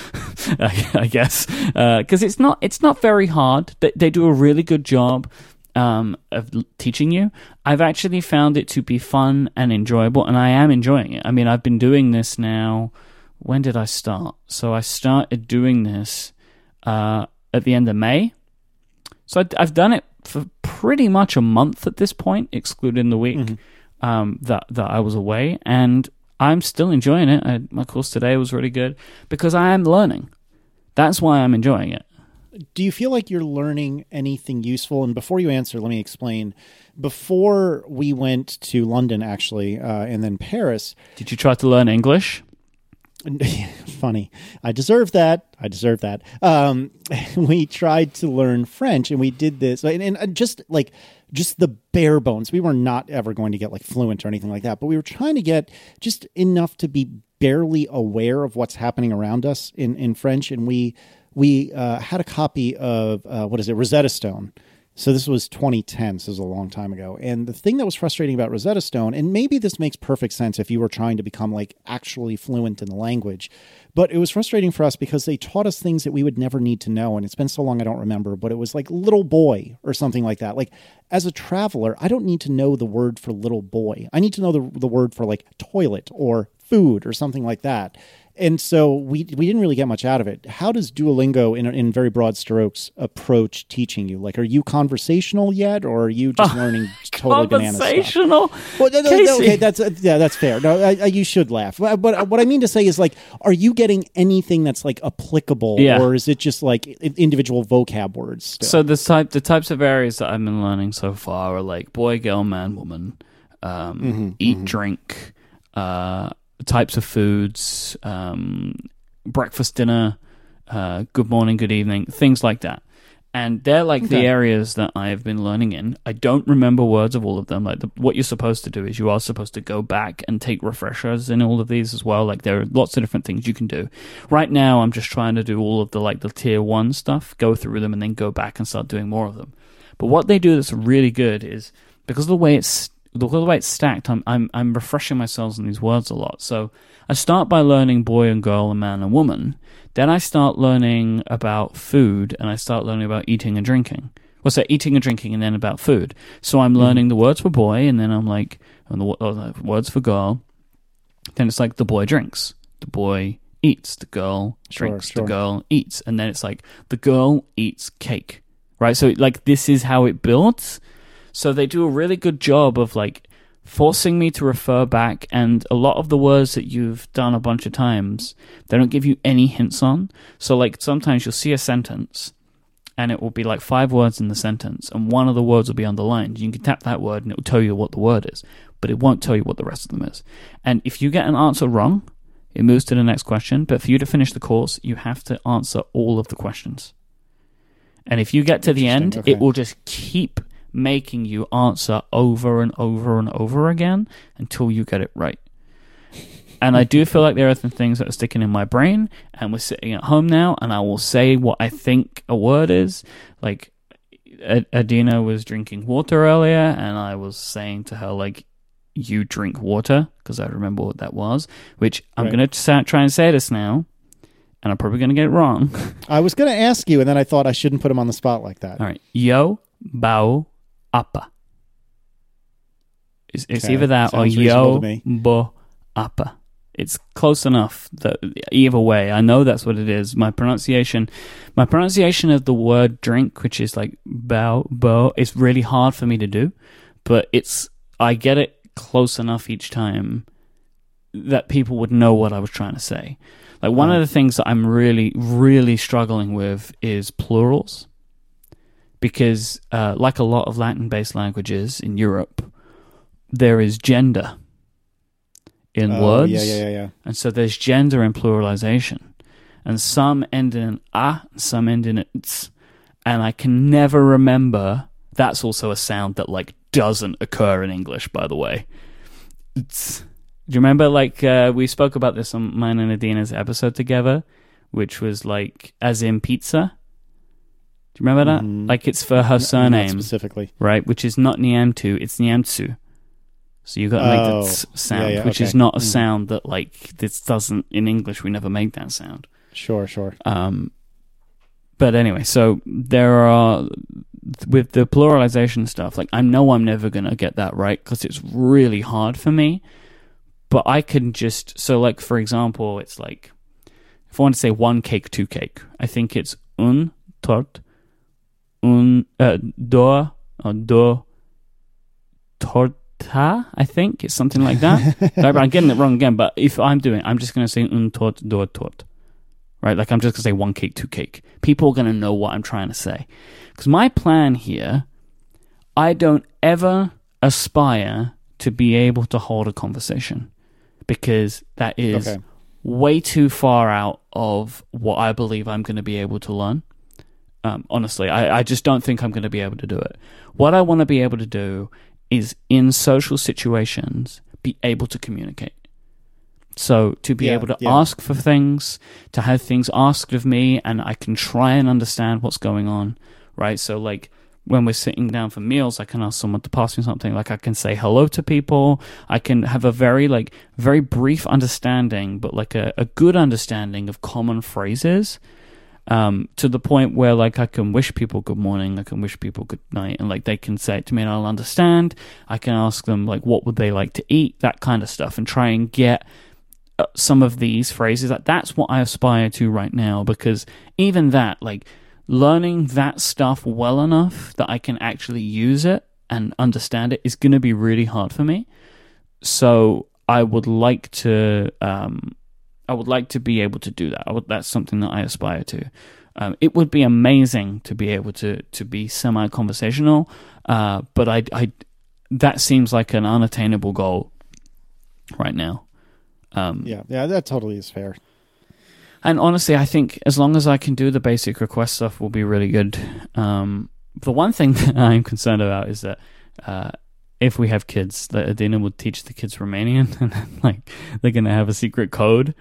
I guess, because it's not very hard. They do a really good job of teaching you, I've actually found it to be fun and enjoyable, and I am enjoying it. I mean, I've been doing this now. When did I start? So I started doing this at the end of May. So I've done it for pretty much a month at this point, excluding the week that I was away, and I'm still enjoying it. My course today was really good because I am learning. That's why I'm enjoying it. Do you feel like you're learning anything useful? And before you answer, let me explain. Before we went to London, actually, and then Paris... Did you try to learn English? Funny. I deserve that. We tried to learn French, and we did this. And just the bare bones. We were not ever going to get like fluent or anything like that, but we were trying to get just enough to be barely aware of what's happening around us in French. And we had a copy of, Rosetta Stone. So this was 2010, so this was a long time ago. And the thing that was frustrating about Rosetta Stone, and maybe this makes perfect sense if you were trying to become like actually fluent in the language, but it was frustrating for us because they taught us things that we would never need to know. And it's been so long, I don't remember, but it was like little boy or something like that. Like as a traveler, I don't need to know the word for little boy. I need to know the word for like toilet or food or something like that. And so we didn't really get much out of it. How does Duolingo, in very broad strokes, approach teaching you? Like, are you conversational yet, or are you just learning totally banana stuff? Conversational? Well, no, okay, that's fair. No, you should laugh. But what I mean to say is, like, are you getting anything that's like applicable, or is it just like individual vocab words? Still? So the types of areas that I've been learning so far are like boy, girl, man, woman, eat, drink. Types of foods, breakfast, dinner, good morning, good evening, things like that. And they're like the areas that I've been learning in. I don't remember words of all of them. Like what you're supposed to do is you are supposed to go back and take refreshers in all of these as well. Like there are lots of different things you can do. Right now, I'm just trying to do all of the like the tier one stuff, go through them, and then go back and start doing more of them. But what they do that's really good is because of the way it's stacked, I'm refreshing myself on these words a lot. So I start by learning boy and girl and man and woman. Then I start learning about food, and I start learning about eating and drinking. Well, so eating and drinking, and then about food. So I'm learning the words for boy, and then I'm like, and the words for girl. Then it's like the boy drinks, the boy eats, the girl drinks, the girl eats, and then it's like the girl eats cake, right? So like this is how it builds. So they do a really good job of like forcing me to refer back, and a lot of the words that you've done a bunch of times, they don't give you any hints on. So like sometimes you'll see a sentence and it will be like 5 words in the sentence, and one of the words will be underlined. You can tap that word and it will tell you what the word is, but it won't tell you what the rest of them is. And if you get an answer wrong, it moves to the next question. But for you to finish the course, you have to answer all of the questions. And if you get to the end, it will just keep making you answer over and over and over again until you get it right. And I do feel like there are some things that are sticking in my brain, and we're sitting at home now, and I will say what I think a word is. Like Adina was drinking water earlier, and I was saying to her, like, you drink water, because I remember what that was, which I'm going to try and say this now, and I'm probably going to get it wrong. I was going to ask you, and then I thought I shouldn't put him on the spot like that. All right. Yo, bao, Appa. It's either that or yo bo appa. It's close enough that either way, I know that's what it is. My pronunciation of the word drink, which is like bao bo, is really hard for me to do, but I get it close enough each time that people would know what I was trying to say. Like one of the things that I'm really, really struggling with is plurals. Because like a lot of Latin-based languages in Europe, there is gender in words. Yeah. And so there's gender in pluralization. And some end in an ah, some end in an ts. And I can never remember. That's also a sound that like doesn't occur in English, by the way. Ts. Do you remember like we spoke about this on mine and Adina's episode together, which was like as in pizza? Do you remember that? Like it's for her surname. Not specifically. Right? Which is not Niamtu, it's Niamtsu. So you got to make that sound, which is not a sound that like this doesn't, in English, we never make that sound. Sure. But anyway, so there are with the pluralization stuff, like, I know I'm never going to get that right because it's really hard for me, but I can just, so like, for example, it's like, if I want to say one cake, two cake, I think it's un tort, un, do, or do torta, I think. It's something like that. I'm getting it wrong again, but if I'm doing it, I'm just going to say un tort, do tort. Right? Like, I'm just going to say one cake, two cake. People are going to know what I'm trying to say. Because my plan here, I don't ever aspire to be able to hold a conversation, because that is way too far out of what I believe I'm going to be able to learn. Honestly, I just don't think I'm going to be able to do it. What I want to be able to do is, in social situations, be able to communicate. So to be able to ask for things, to have things asked of me, and I can try and understand what's going on, right? So like when we're sitting down for meals, I can ask someone to pass me something. Like I can say hello to people. I can have a very brief understanding, but like a good understanding of common phrases, to the point where like I can wish people good morning, I can wish people good night, and like they can say it to me and I'll understand. I can ask them like what would they like to eat, that kind of stuff, and try and get some of these phrases. Like, that's what I aspire to right now, because even that, like learning that stuff well enough that I can actually use it and understand it is going to be really hard for me. So I would like to be able to do that. That's something that I aspire to. It would be amazing to be able to be semi-conversational, but I that seems like an unattainable goal right now. Yeah, that totally is fair. And honestly, I think as long as I can do the basic request stuff, will be really good. The one thing that I'm concerned about is that if we have kids, that Adina will teach the kids Romanian, and then, like, they're going to have a secret code.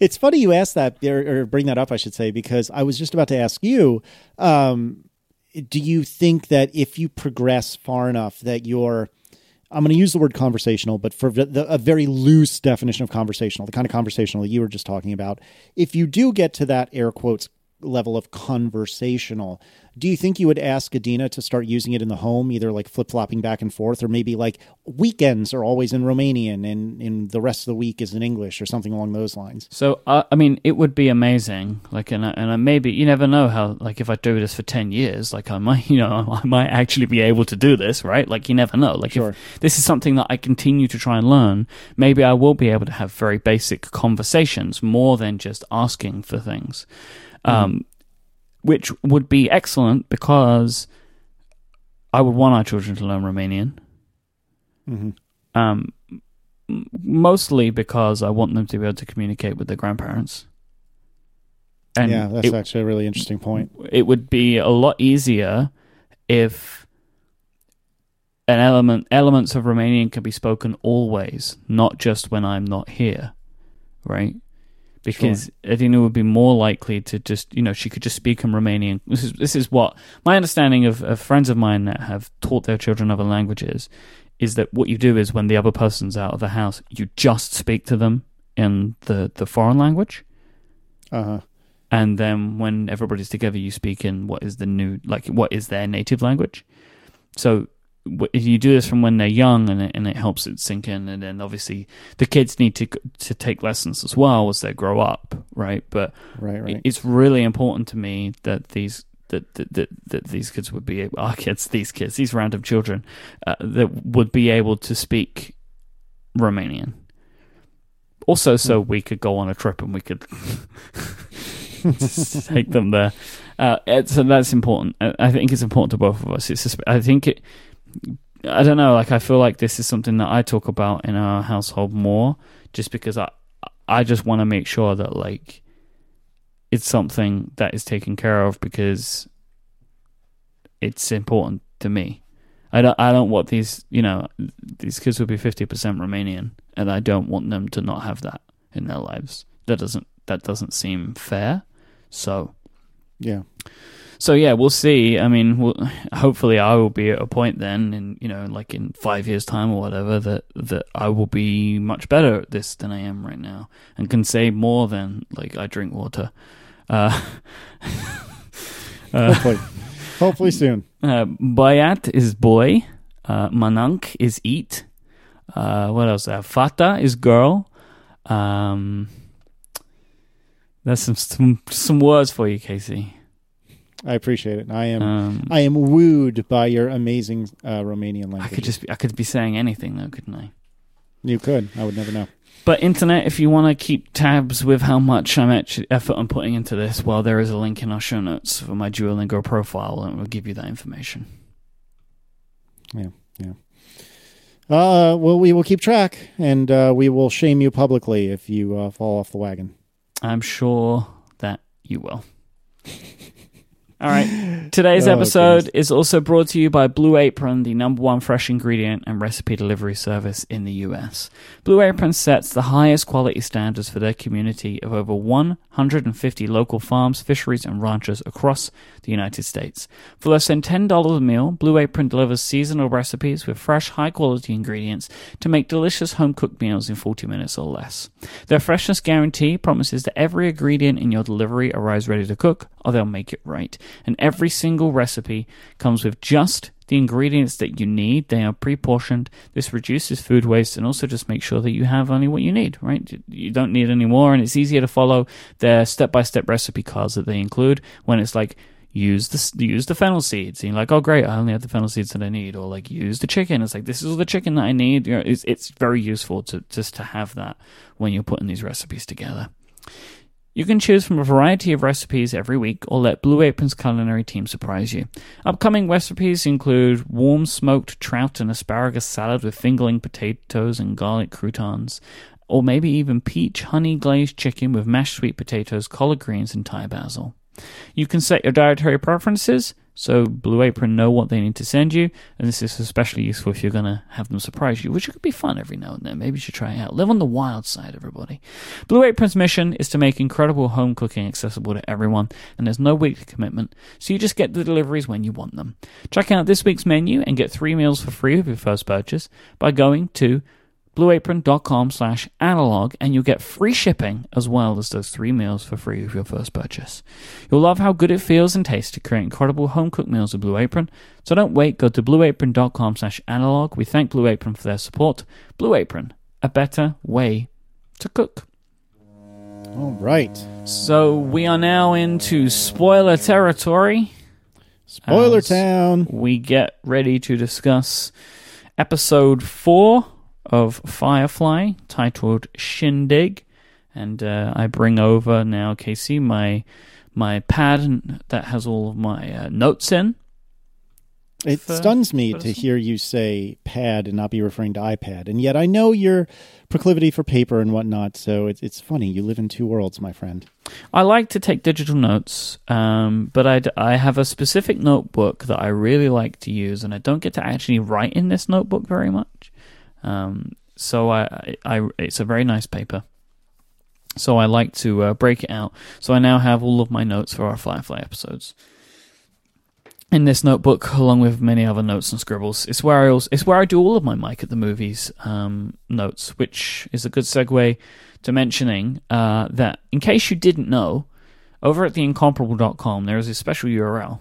It's funny you ask that, or bring that up, I should say, because I was just about to ask you, do you think that if you progress far enough that you're, I'm going to use the word conversational, but for a very loose definition of conversational, the kind of conversational you were just talking about, if you do get to that air quotes level of conversational, do you think you would ask Adina to start using it in the home, either like flip-flopping back and forth, or maybe like weekends are always in Romanian and the rest of the week is in English or something along those lines? So, I mean, it would be amazing. Like, and maybe, you never know how, like if I do this for 10 years, like I might actually be able to do this, right? Like you never know. Like sure. If this is something that I continue to try and learn, maybe I will be able to have very basic conversations more than just asking for things. Which would be excellent, because I would want our children to learn Romanian. Mm-hmm. Mostly because I want them to be able to communicate with their grandparents. And yeah, that's actually a really interesting point. It would be a lot easier if elements of Romanian can be spoken always, not just when I'm not here, right? Because Adina would be more likely to just, she could just speak in Romanian. This is what my understanding of friends of mine that have taught their children other languages is that what you do is when the other person's out of the house, you just speak to them in the foreign language. Uh-huh. And then when everybody's together, you speak in what is their native language. So if you do this from when they're young, and it helps it sink in, and then obviously the kids need to take lessons as well as they grow up, right? But it's really important to me that these random children that would be able to speak Romanian. Also, so we could go on a trip and we could take them there. So that's important. I think it's important to both of us. I don't know, like I feel like this is something that I talk about in our household more, just because I just want to make sure that like it's something that is taken care of, because it's important to me. I don't want these kids will be 50% Romanian, and I don't want them to not have that in their lives. That doesn't seem fair. So yeah. So yeah, we'll see. I mean, hopefully I will be at a point then, and like in 5 years' time or whatever, that I will be much better at this than I am right now, and can say more than like I drink water. Hopefully soon. Bayat is boy. Manank is eat. What else? Fata is girl. That's some words for you, Casey. I appreciate it. I am wooed by your amazing Romanian language. I could be saying anything though, couldn't I? You could. I would never know. But internet, if you want to keep tabs with how much effort I'm putting into this, well, there is a link in our show notes for my Duolingo profile, and it will give you that information. Yeah. Well, we will keep track, and we will shame you publicly if you fall off the wagon. I'm sure that you will. All right. Today's episode is also brought to you by Blue Apron, the #1 fresh ingredient and recipe delivery service in the US. Blue Apron sets the highest quality standards for their community of over 150 local farms, fisheries, and ranchers across the United States. For less than $10 a meal, Blue Apron delivers seasonal recipes with fresh, high-quality ingredients to make delicious home-cooked meals in 40 minutes or less. Their freshness guarantee promises that every ingredient in your delivery arrives ready to cook, or they'll make it right. And every single recipe comes with just the ingredients that you need. They are pre-portioned. This reduces food waste and also just makes sure that you have only what you need, right? You don't need any more, and it's easier to follow their step-by-step recipe cards that they include when it's like, use the fennel seeds. And you're like, oh, great, I only have the fennel seeds that I need. Or like, use the chicken. It's like, this is all the chicken that I need. You know, it's very useful to just to have that when you're putting these recipes together. You can choose from a variety of recipes every week or let Blue Apron's culinary team surprise you. Upcoming recipes include warm smoked trout and asparagus salad with fingerling potatoes and garlic croutons, or maybe even peach honey glazed chicken with mashed sweet potatoes, collard greens, and Thai basil. You can set your dietary preferences so Blue Apron know what they need to send you, and this is especially useful if you're going to have them surprise you, which could be fun every now and then. Maybe you should try it out. Live on the wild side, everybody. Blue Apron's mission is to make incredible home cooking accessible to everyone, and there's no weekly commitment, so you just get the deliveries when you want them. Check out this week's menu and get 3 meals for free with your first purchase by going to blueapron.com/analog, and you'll get free shipping as well as those 3 meals for free with your first purchase. You'll love how good it feels and tastes to create incredible home-cooked meals with Blue Apron. So don't wait. Go to blueapron.com/analog. We thank Blue Apron for their support. Blue Apron, a better way to cook. All right. So we are now into spoiler territory. Spoiler town. We get ready to discuss episode 4 of Firefly, titled Shindig, and I bring over now, Casey, my pad that has all of my notes in. It stuns me to hear you say pad and not be referring to iPad, and yet I know your proclivity for paper and whatnot, so it's funny. You live in two worlds, my friend. I like to take digital notes, but I have a specific notebook that I really like to use, and I don't get to actually write in this notebook very much. So it's a very nice paper. So I like to break it out. So I now have all of my notes for our Firefly episodes in this notebook, along with many other notes and scribbles. It's where I do all of my Mike at the Movies notes, which is a good segue to mentioning that, in case you didn't know, over at theincomparable.com there is a special URL.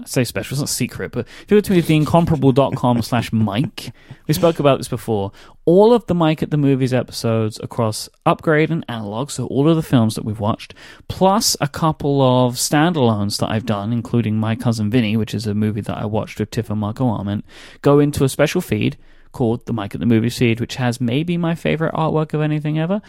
I say special, it's not secret, but if you go to theincomparable.com/Mike, we spoke about this before. All of the Mike at the Movies episodes across Upgrade and Analog, so all of the films that we've watched, plus a couple of standalones that I've done, including My Cousin Vinny, which is a movie that I watched with Tiff and Marco Arment, go into a special feed called the Mike at the Movies feed, which has maybe my favorite artwork of anything ever.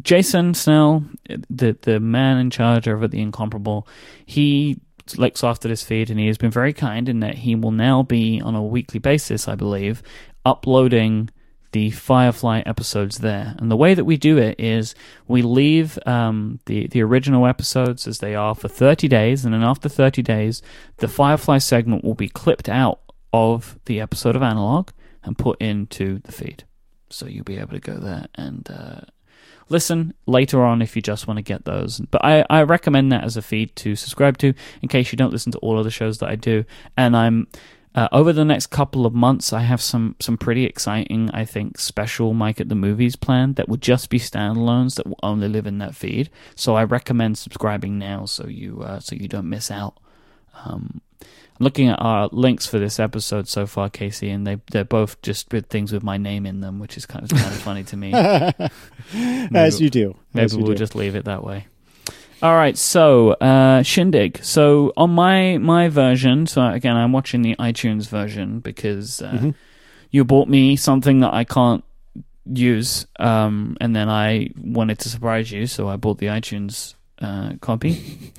Jason Snell, the man in charge over at The Incomparable, he looks after this feed, and he has been very kind in that he will now be, on a weekly basis, I believe, uploading the Firefly episodes there. And the way that we do it is we leave the original episodes as they are for 30 days, and then after 30 days, the Firefly segment will be clipped out of the episode of Analog and put into the feed. So you'll be able to go there and listen later on if you just want to get those. But I recommend that as a feed to subscribe to, in case you don't listen to all of the shows that I do. And I'm Over the next couple of months, I have some pretty exciting, I think, special Mike at the Movies planned that will just be standalones that will only live in that feed. So I recommend subscribing now so you don't miss out. I'm looking at our links for this episode so far, Casey, and they're both just with things with my name in them, which is kind of funny to me. Maybe we'll just leave it that way. All right, so Shindig. So on my version, so again, I'm watching the iTunes version because you bought me something that I can't use, and then I wanted to surprise you, so I bought the iTunes copy.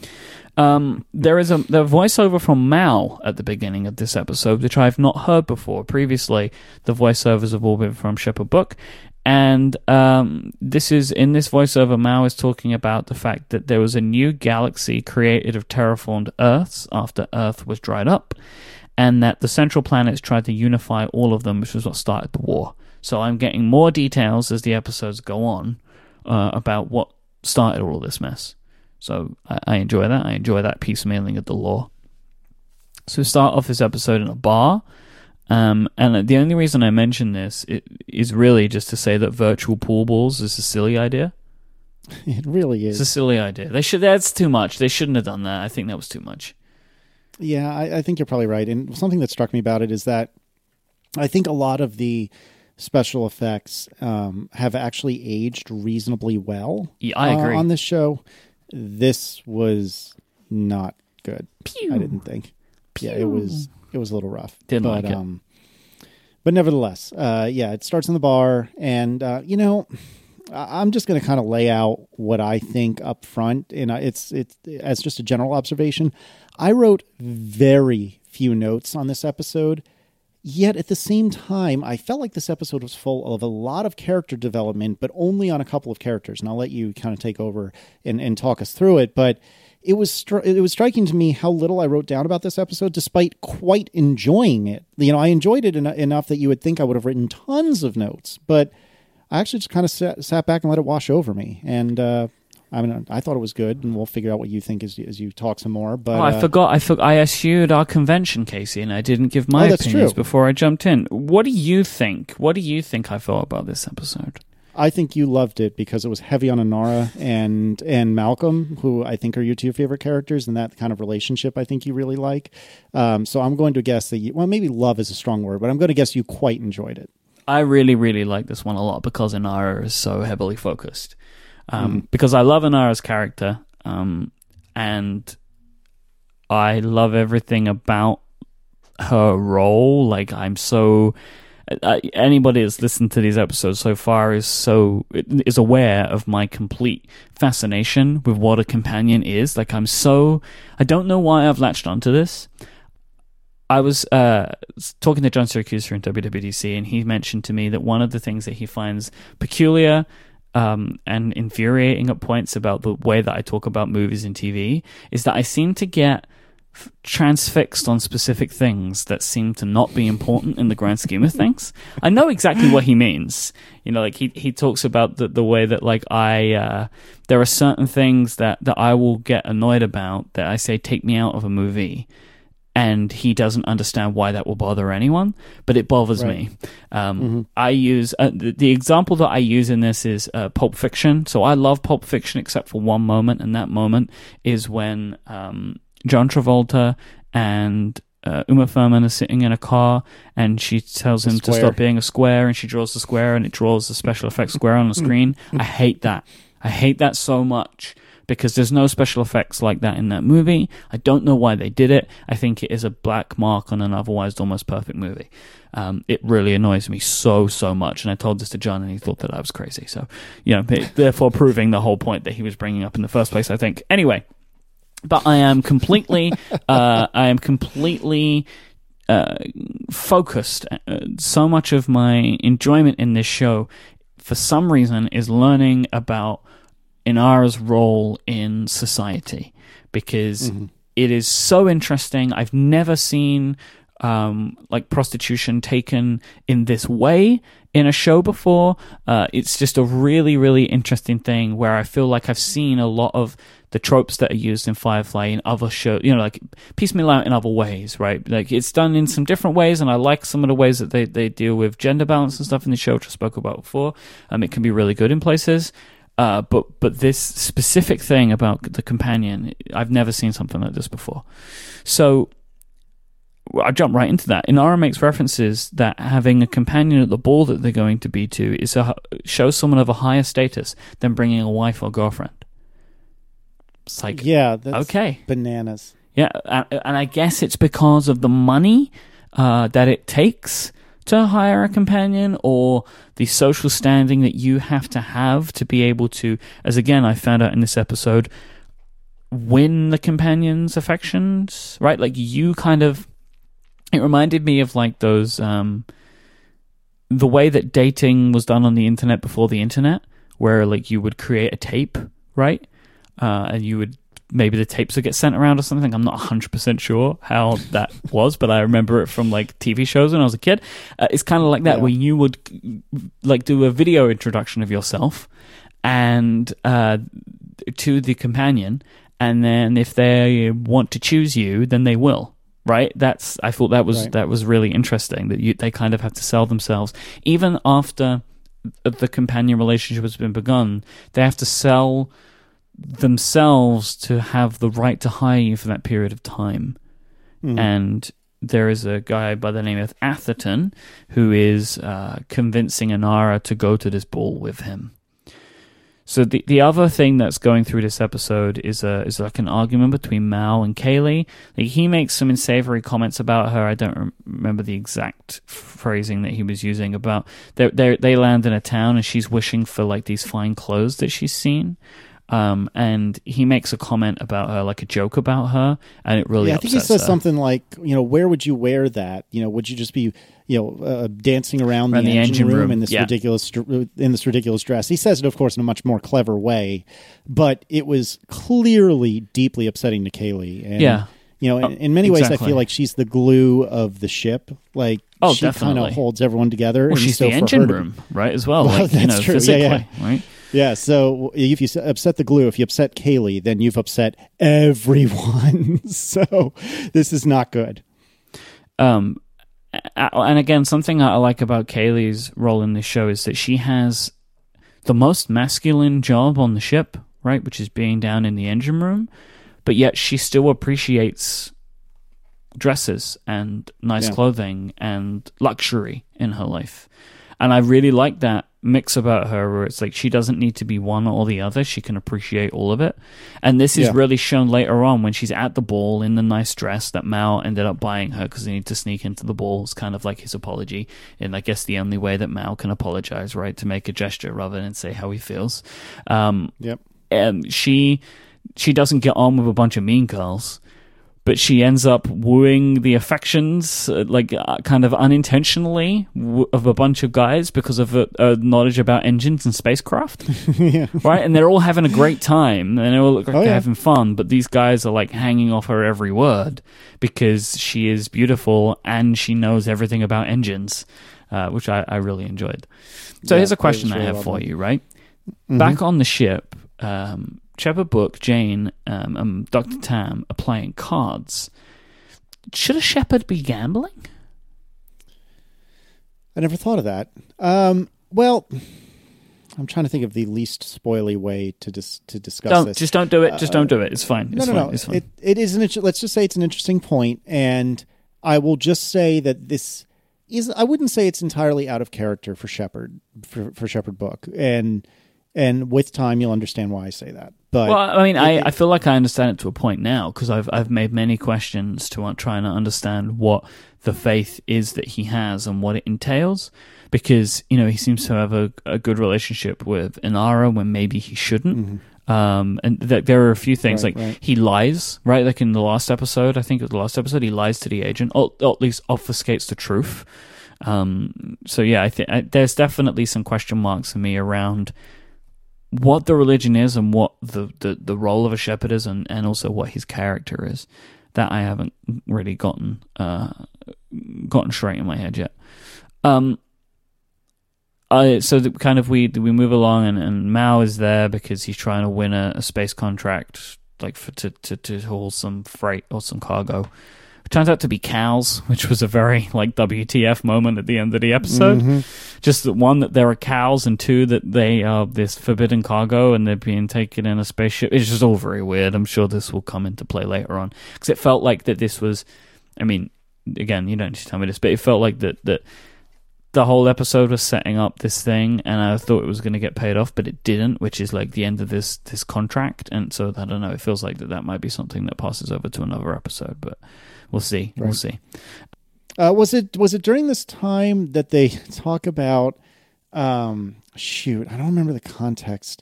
There is a voiceover from Mal at the beginning of this episode, which I've not heard before. Previously, the voiceovers have all been from Shepard Book. And in this voiceover, Mao is talking about the fact that there was a new galaxy created of terraformed Earths after Earth was dried up, and that the Central Planets tried to unify all of them, which was what started the war. So I'm getting more details as the episodes go on about what started all of this mess. So I enjoy that. I enjoy that piecemealing of the lore. So we start off this episode in a bar. And the only reason I mention this is really just to say that virtual pool balls is a silly idea. It really is. It's a silly idea. That's too much. They shouldn't have done that. I think that was too much. Yeah, I think you're probably right. And something that struck me about it is that I think a lot of the special effects have actually aged reasonably well. Yeah, I agree. On this show, this was not good. Pew. I didn't think. Pew. Yeah, it was a little rough. Didn't like it. But nevertheless, it starts in the bar. And, I'm just going to kind of lay out what I think up front. And it's as just a general observation. I wrote very few notes on this episode. Yet at the same time, I felt like this episode was full of a lot of character development, but only on a couple of characters. And I'll let you kind of take over and talk us through it. But it was striking to me how little I wrote down about this episode, despite quite enjoying it. You know, I enjoyed it enough that you would think I would have written tons of notes, but I actually just kind of sat back and let it wash over me. And I thought it was good, and we'll figure out what you think as you talk some more. But I eschewed our convention, Casey, and I didn't give my opinions before I jumped in. What do you think? What do you think I thought about this episode? I think you loved it because it was heavy on Inara and Malcolm, who I think are your two favorite characters, and that kind of relationship I think you really like. So I'm going to guess that maybe love is a strong word, but I'm going to guess you quite enjoyed it. I really, really like this one a lot because Inara is so heavily focused. Because I love Inara's character, and I love everything about her role. Like, I'm so... anybody that's listened to these episodes so far is aware of my complete fascination with what a companion is. Like, I don't know why I've latched onto this. I was talking to John Syracuse from WWDC, and he mentioned to me that one of the things that he finds peculiar and infuriating at points about the way that I talk about movies and TV is that I seem to get transfixed on specific things that seem to not be important in the grand scheme of things. I know exactly what he means. You know, like he talks about the way that like there are certain things that I will get annoyed about that I say take me out of a movie, and he doesn't understand why that will bother anyone, but it bothers me. I use the example that I use in this is Pulp Fiction. So I love Pulp Fiction except for one moment, and that moment is when John Travolta and Uma Thurman are sitting in a car, and she tells him to stop being a square, and she draws the square, and it draws the special effects square on the screen. I hate that. I hate that so much because there's no special effects like that in that movie. I don't know why they did it. I think it is a black mark on an otherwise almost perfect movie. It really annoys me so much, and I told this to John, and he thought that I was crazy. So, you know, therefore proving the whole point that he was bringing up in the first place, I think. Anyway. But I am completely focused. So much of my enjoyment in this show, for some reason, is learning about Inara's role in society because it is so interesting. I've never seen like prostitution taken in this way in a show before. It's just a really, really interesting thing where I feel like I've seen a lot of the tropes that are used in Firefly in other shows, you know, like piecemeal out in other ways, right? Like it's done in some different ways, and I like some of the ways that they deal with gender balance and stuff in the show, which I spoke about before. It can be really good in places. But this specific thing about the companion, I've never seen something like this before. So I jump right into that. Inara makes references that having a companion at the ball that they're going to be to is shows someone of a higher status than bringing a wife or girlfriend. It's like, yeah, that's okay, bananas. Yeah, and I guess it's because of the money that it takes to hire a companion, or the social standing that you have to be able to, as again I found out in this episode, win the companion's affections, right? Like you kind of. It reminded me of like those, the way that dating was done on the internet before the internet, where like you would create a tape, right? And you would, maybe the tapes would get sent around or something. I'm not 100% sure how that was, but I remember it from like TV shows when I was a kid. It's kind of like that, yeah. Where you would like do a video introduction of yourself and to the companion. And then if they want to choose you, then they will. Right, I thought that was right. That was really interesting that they kind of have to sell themselves even after the companion relationship has been begun. They have to sell themselves to have the right to hire you for that period of time. Mm. And there is a guy by the name of Atherton who is convincing Inara to go to this ball with him. So the other thing that's going through this episode is like an argument between Mal and Kaylee. Like he makes some unsavory comments about her. I don't remember the exact phrasing that he was using about they land in a town and she's wishing for like these fine clothes that she's seen. And he makes a comment about her, like a joke about her, and it really upsets her. I think he says something like, you know, where would you wear that? You know, would you just be, you know, dancing around the engine room in this ridiculous dress? He says it, of course, in a much more clever way, but it was clearly deeply upsetting to Kaylee. And, you know, in many ways, I feel like she's the glue of the ship. Like, she kind of holds everyone together. Well, and she's so the engine room, right? As well, like, that's you know, true. Physically, right? Yeah, so if you upset the glue, if you upset Kaylee, then you've upset everyone. So this is not good. And again, something I like about Kaylee's role in this show is that she has the most masculine job on the ship, right, which is being down in the engine room, but yet she still appreciates dresses and nice clothing and luxury in her life. And I really like that mix about her where it's like she doesn't need to be one or the other. She can appreciate all of it. And this is really shown later on when she's at the ball in the nice dress that Mal ended up buying her because they need to sneak into the ball. It's kind of like his apology. And I guess the only way that Mal can apologize, right, to make a gesture rather than say how he feels. And she doesn't get on with a bunch of mean girls. But she ends up wooing the affections, kind of unintentionally, of a bunch of guys because of a knowledge about engines and spacecraft, right? And they're all having a great time, and they all look like they're having fun. But these guys are like hanging off her every word because she is beautiful and she knows everything about engines, which I really enjoyed. So here's a question I have for you, right? Mm-hmm. Back on the ship. Trevor, Book, Jane, and Dr. Tam are playing cards. Should a shepherd be gambling? I never thought of that. Well, I'm trying to think of the least spoily way to discuss this. Just don't do it. Just don't do it. It's fine. No. It's fine. It is let's just say it's an interesting point, and I will just say that this is. I wouldn't say it's entirely out of character for Shepard for Shepard Book, and with time you'll understand why I say that. But well, I mean, I feel like I understand it to a point now because I've made many questions to trying to understand what the faith is that he has and what it entails. Because you know he seems to have a good relationship with Inara when maybe he shouldn't. Mm-hmm. And there are a few things he lies, right? Like in the last episode, he lies to the agent, or at least obfuscates the truth. I think there's definitely some question marks for me around what the religion is and what the role of a shepherd is and also what his character is that I haven't really gotten gotten straight in my head yet. So we move along, and Mao is there because he's trying to win a space contract, like to haul some freight or some cargo. It turns out to be cows, which was a very like WTF moment at the end of the episode. Mm-hmm. Just that, one, that there are cows, and two, that they are this forbidden cargo and they're being taken in a spaceship. It's just all very weird. I'm sure this will come into play later on, because it felt like that this was, I mean, again, you don't need to tell me this, but it felt like that the whole episode was setting up this thing, and I thought it was going to get paid off, but it didn't, which is like the end of this contract. And so, I don't know, it feels like that might be something that passes over to another episode, but we'll see. Right. We'll see. Was it during this time that they talk about, I don't remember the context,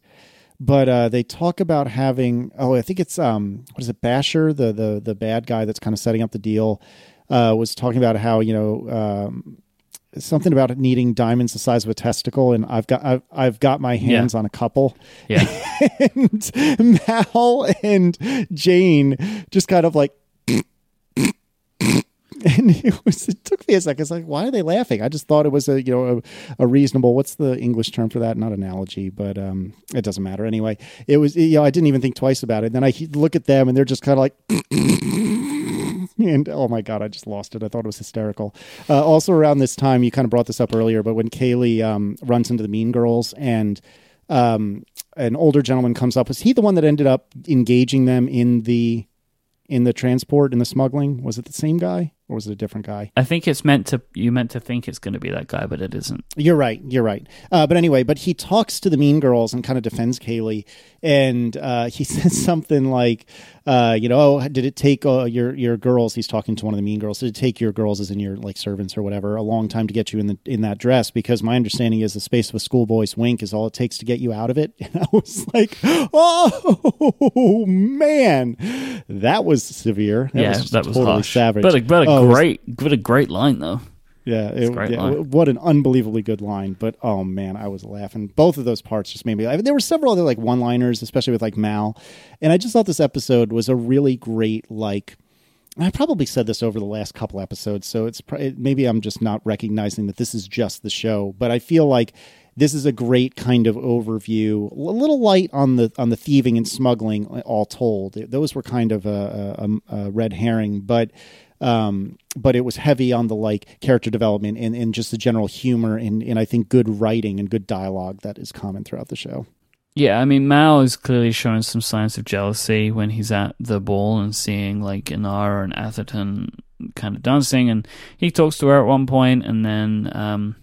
but they talk about having, I think it's, Basher, the bad guy that's kind of setting up the deal, was talking about how, something about needing diamonds the size of a testicle, and I've got my hands on a couple. Yeah. And Mal and Jane just kind of like, and it took me a second. It's like, why are they laughing? I just thought it was a reasonable, what's the English term for that? Not analogy, but it doesn't matter anyway. It was, I didn't even think twice about it. Then I look at them and they're just kind of like. And oh my God, I just lost it. I thought it was hysterical. Also around this time, you kind of brought this up earlier, but when Kaylee runs into the Mean Girls, and an older gentleman comes up, was he the one that ended up engaging them in the transport, in the smuggling? Was it the same guy or was it a different guy? I think you meant to think it's going to be that guy, but it isn't. You're right. But he talks to the Mean Girls and kind of defends Kaylee, and he says something like, did it take your girls? He's talking to one of the Mean Girls. Did it take your girls, as in your like servants or whatever, a long time to get you in that dress? Because my understanding is the space of a schoolboy's wink is all it takes to get you out of it. And I was like, oh man, that was severe. That was totally harsh. Savage. What a great line, though. Yeah, what an unbelievably good line. But oh man, I was laughing. Both of those parts just made me laugh. There were several other like one-liners, especially with like Mal, and I just thought this episode was a really great like. I probably said this over the last couple episodes, so it's maybe I'm just not recognizing that this is just the show. But I feel like this is a great kind of overview, a little light on the thieving and smuggling all told. Those were kind of a red herring, but it was heavy on the like character development and just the general humor and I think good writing and good dialogue that is common throughout the show. Yeah, I mean, Mal is clearly showing some signs of jealousy when he's at the ball and seeing like Inara and Atherton kind of dancing, and he talks to her at one point, and then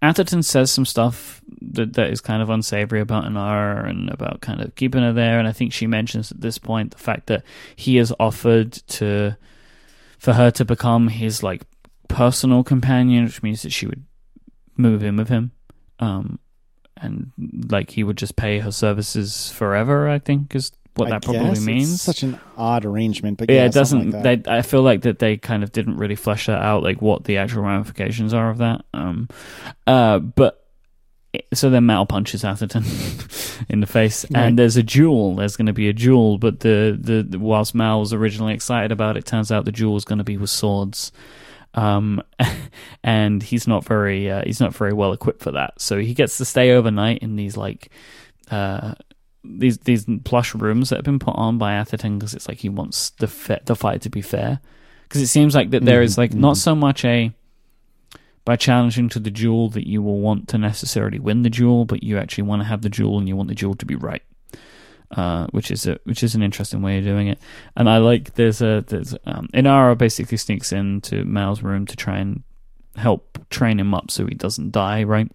Atherton says some stuff that is kind of unsavory about Inara and about kind of keeping her there, and I think she mentions at this point the fact that he has offered for her to become his like personal companion, which means that she would move in with him, and like he would just pay her services forever, I think is what that probably means. It's such an odd arrangement, but yeah, it doesn't. Like that. I feel like that they kind of didn't really flesh that out, like what the actual ramifications are of that. So then Mal punches Atherton in the face, right. And there's a duel. There's going to be a duel, but the whilst Mal was originally excited about it, turns out the duel is going to be with swords, and he's not very well equipped for that. So he gets to stay overnight in these like these plush rooms that have been put on by Atherton, because it's like he wants the fight to be fair. Because it seems like that there is like not so much a by challenging to the duel that you will want to necessarily win the duel, but you actually want to have the duel and you want the duel to be right, which is an interesting way of doing it. And I like there's Inara basically sneaks into Mal's room to try and help train him up so he doesn't die, right?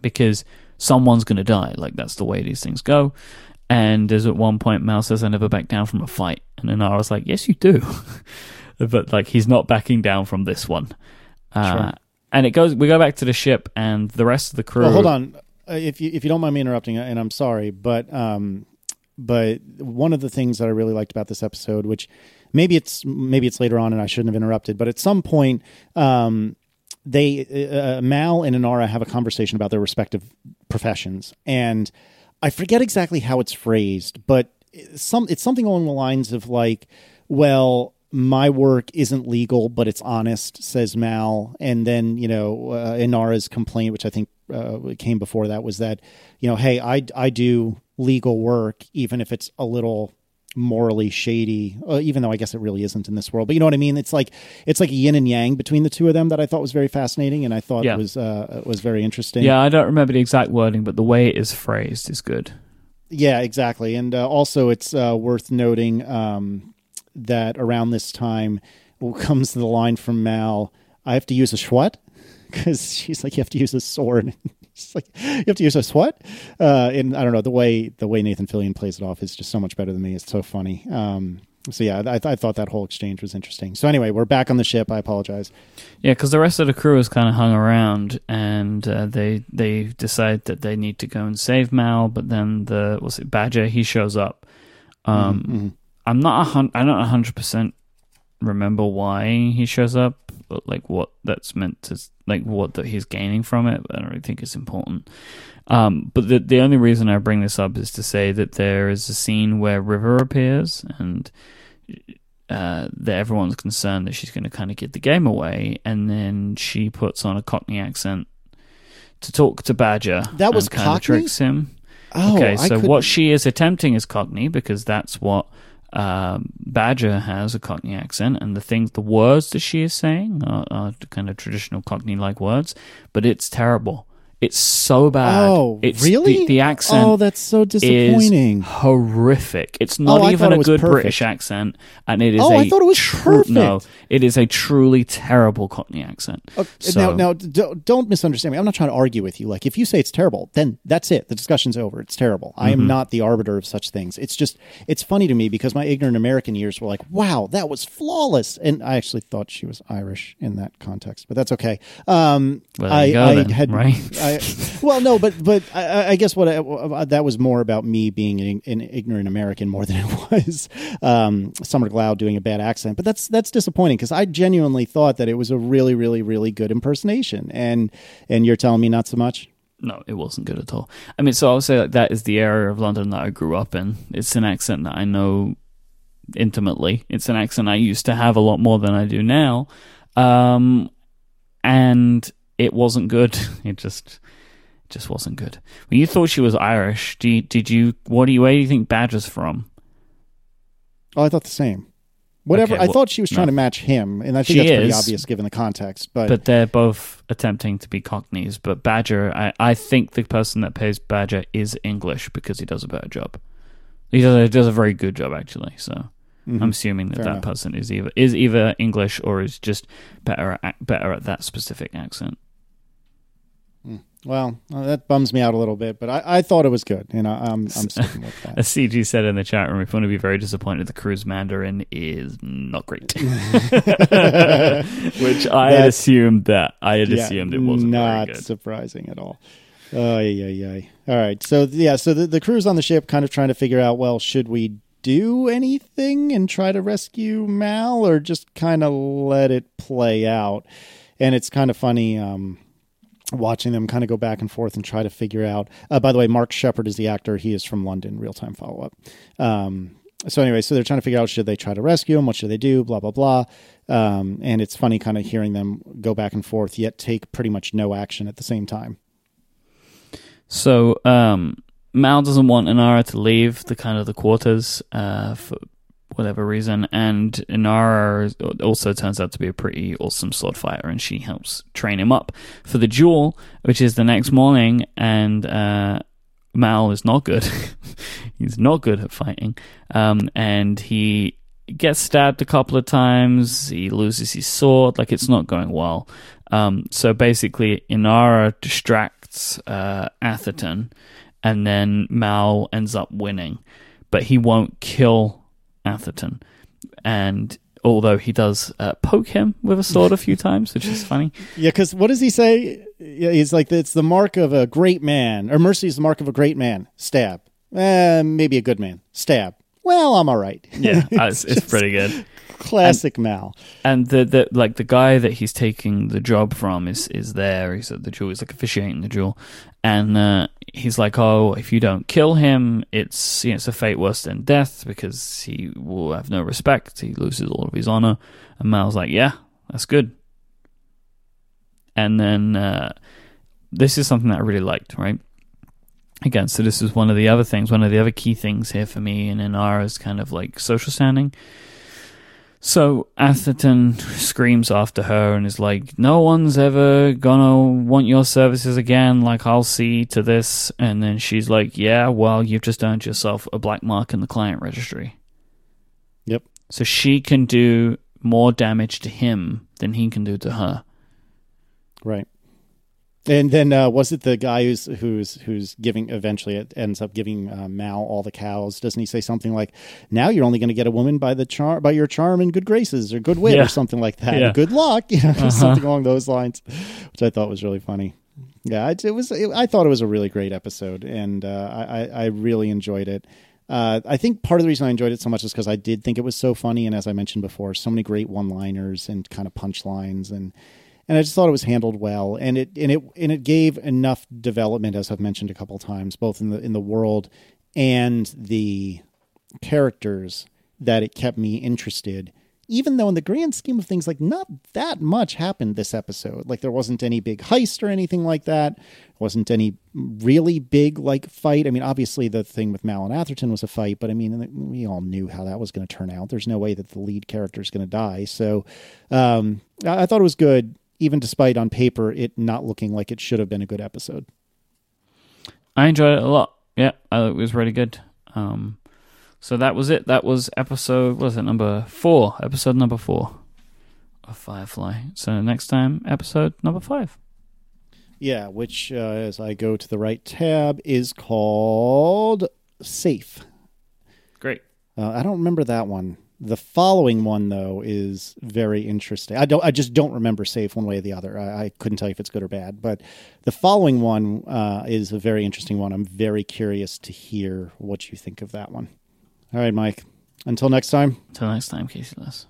Because someone's going to die, like that's the way these things go. And there's at one point Mal says, "I never back down from a fight," and Inara's like, "Yes, you do," but like he's not backing down from this one. Sure. And we go back to the ship and the rest of the crew. Well, hold on. If you don't mind me interrupting, and I'm sorry, but one of the things that I really liked about this episode, which maybe it's later on and I shouldn't have interrupted, but at some point, they Mal and Inara have a conversation about their respective professions. And I forget exactly how it's phrased, but it's something along the lines of like, well, my work isn't legal, but it's honest, says Mal. And then, you know, Inara's complaint, which I think came before that, was that, you know, hey, I do legal work, even if it's a little morally shady, even though I guess it really isn't in this world. But you know what I mean? It's like yin and yang between the two of them that I thought was very fascinating, and I thought it was very interesting. Yeah, I don't remember the exact wording, but the way it is phrased is good. Yeah, exactly. And also it's worth noting that around this time comes the line from Mal, I have to use a schwat, because she's like, you have to use a sword. It's like, you have to use us what? And I don't know, the way Nathan Fillion plays it off is just so much better than me. It's so funny. So yeah, I thought that whole exchange was interesting. So anyway, we're back on the ship. I apologize. Yeah, because the rest of the crew has kind of hung around, and they decide that they need to go and save Mal, but then Badger, he shows up. Mm-hmm. I don't 100% remember why he shows up, but like what that's meant to, like what that he's gaining from it, but I don't really think it's important. But the only reason I bring this up is to say that there is a scene where River appears, and that everyone's concerned that she's going to kind of give the game away, and then she puts on a Cockney accent to talk to Badger. That was Cockney? Kind of tricks him. Oh, okay, so what she is attempting is Cockney, because that's what Badger has, a Cockney accent, and the words that she is saying are kind of traditional Cockney-like words, but it's terrible. It's so bad. Oh, it's really? The accent. Oh, that's so disappointing. Is horrific. It's not even a good perfect British accent, and it is. Oh, I thought it was perfect. No, it is a truly terrible Cockney accent. Okay, so, now, don't misunderstand me. I'm not trying to argue with you. Like, if you say it's terrible, then that's it. The discussion's over. It's terrible. I am not the arbiter of such things. It's just, it's funny to me because my ignorant American ears were like, "Wow, that was flawless," and I actually thought she was Irish in that context, but that's okay. Right. I guess that was more about me being an ignorant American more than it was Summer Glau doing a bad accent. But that's disappointing, because I genuinely thought that it was a really, really, really good impersonation, and you're telling me not so much? No, it wasn't good at all. I mean, so I would say that is the area of London that I grew up in. It's an accent that I know intimately. It's an accent I used to have a lot more than I do now, and it wasn't good. It just wasn't good. Well, you thought she was Irish. Where do you think Badger's from? Oh, I thought the same. Whatever. Okay, I thought she was trying to match him, and I think that's pretty obvious given the context. But they're both attempting to be Cockneys. But Badger, I think the person that plays Badger is English, because he does a better job. He does a very good job, actually. So. Mm-hmm. I'm assuming that person is either English or is just better at that specific accent. Well, that bums me out a little bit, but I thought it was good, and I'm sticking with that. As CG said in the chat room, if you want to be very disappointed, the crew's Mandarin is not great. Which I had assumed it wasn't very good. Not surprising at all. Oh, yeah. All right, so the crew's on the ship kind of trying to figure out, well, should we do anything and try to rescue Mal, or just kind of let it play out? And it's kind of funny watching them kind of go back and forth and try to figure out. By the way, Mark Shepard is the actor. He is from London, Real-Time Follow-Up. So anyway, so they're trying to figure out, should they try to rescue him? What should they do? Blah, blah, blah. And it's funny kind of hearing them go back and forth, yet take pretty much no action at the same time. So, Mal doesn't want Inara to leave the quarters for whatever reason, and Inara also turns out to be a pretty awesome sword fighter, and she helps train him up for the duel, which is the next morning, and Mal is not good. He's not good at fighting, and he gets stabbed a couple of times, he loses his sword, like it's not going well. So basically Inara distracts Atherton, and then Mal ends up winning, but he won't kill Atherton. And although he does poke him with a sword a few times, which is funny. Yeah, because what does he say? He's like, it's the mark of a great man, or mercy is the mark of a great man. Stab. Maybe a good man. Stab. well, I'm all right. Yeah, it's pretty good. Classic Mal. And the guy that he's taking the job from is there. He's at the duel. He's like officiating the duel, and he's like, "Oh, if you don't kill him, it's a fate worse than death because he will have no respect. He loses all of his honor." And Mal's like, "Yeah, that's good." And then this is something that I really liked, right? Again, so this is one of the other things, one of the other key things here for me in Inara's kind of like social standing. So Atherton screams after her and is like, "No one's ever gonna want your services again, like I'll see to this." And then she's like, "Yeah, well, you've just earned yourself a black mark in the client registry." Yep. So she can do more damage to him than he can do to her. Right. And then was it the guy who's giving, eventually it ends up giving Mal all the cows? Doesn't he say something like, "Now you're only going to get a woman by your charm and good graces or good wit," or something like that? Yeah. Good luck, something along those lines, which I thought was really funny. Yeah, I thought it was a really great episode, and I really enjoyed it. I think part of the reason I enjoyed it so much is because I did think it was so funny, and as I mentioned before, so many great one-liners and kind of punchlines, and I just thought it was handled well, and it gave enough development, as I've mentioned a couple of times, both in the world and the characters, that it kept me interested. Even though in the grand scheme of things, like, not that much happened this episode. Like, there wasn't any big heist or anything like that. There wasn't any really big, like, fight. I mean, obviously the thing with Mal and Atherton was a fight, but I mean, we all knew how that was going to turn out. There's no way that the lead character is going to die. So I thought it was good, even despite on paper it not looking like it should have been a good episode. I enjoyed it a lot. Yeah, I thought it was really good. So that was it. That was episode number 4 of Firefly. So next time, episode number 5. Yeah, which, as I go to the right tab, is called Safe. Great. I don't remember that one. The following one, though, is very interesting. I just don't remember Safe one way or the other. I couldn't tell you if it's good or bad. But the following one is a very interesting one. I'm very curious to hear what you think of that one. All right, Mike. Until next time. Casey Les.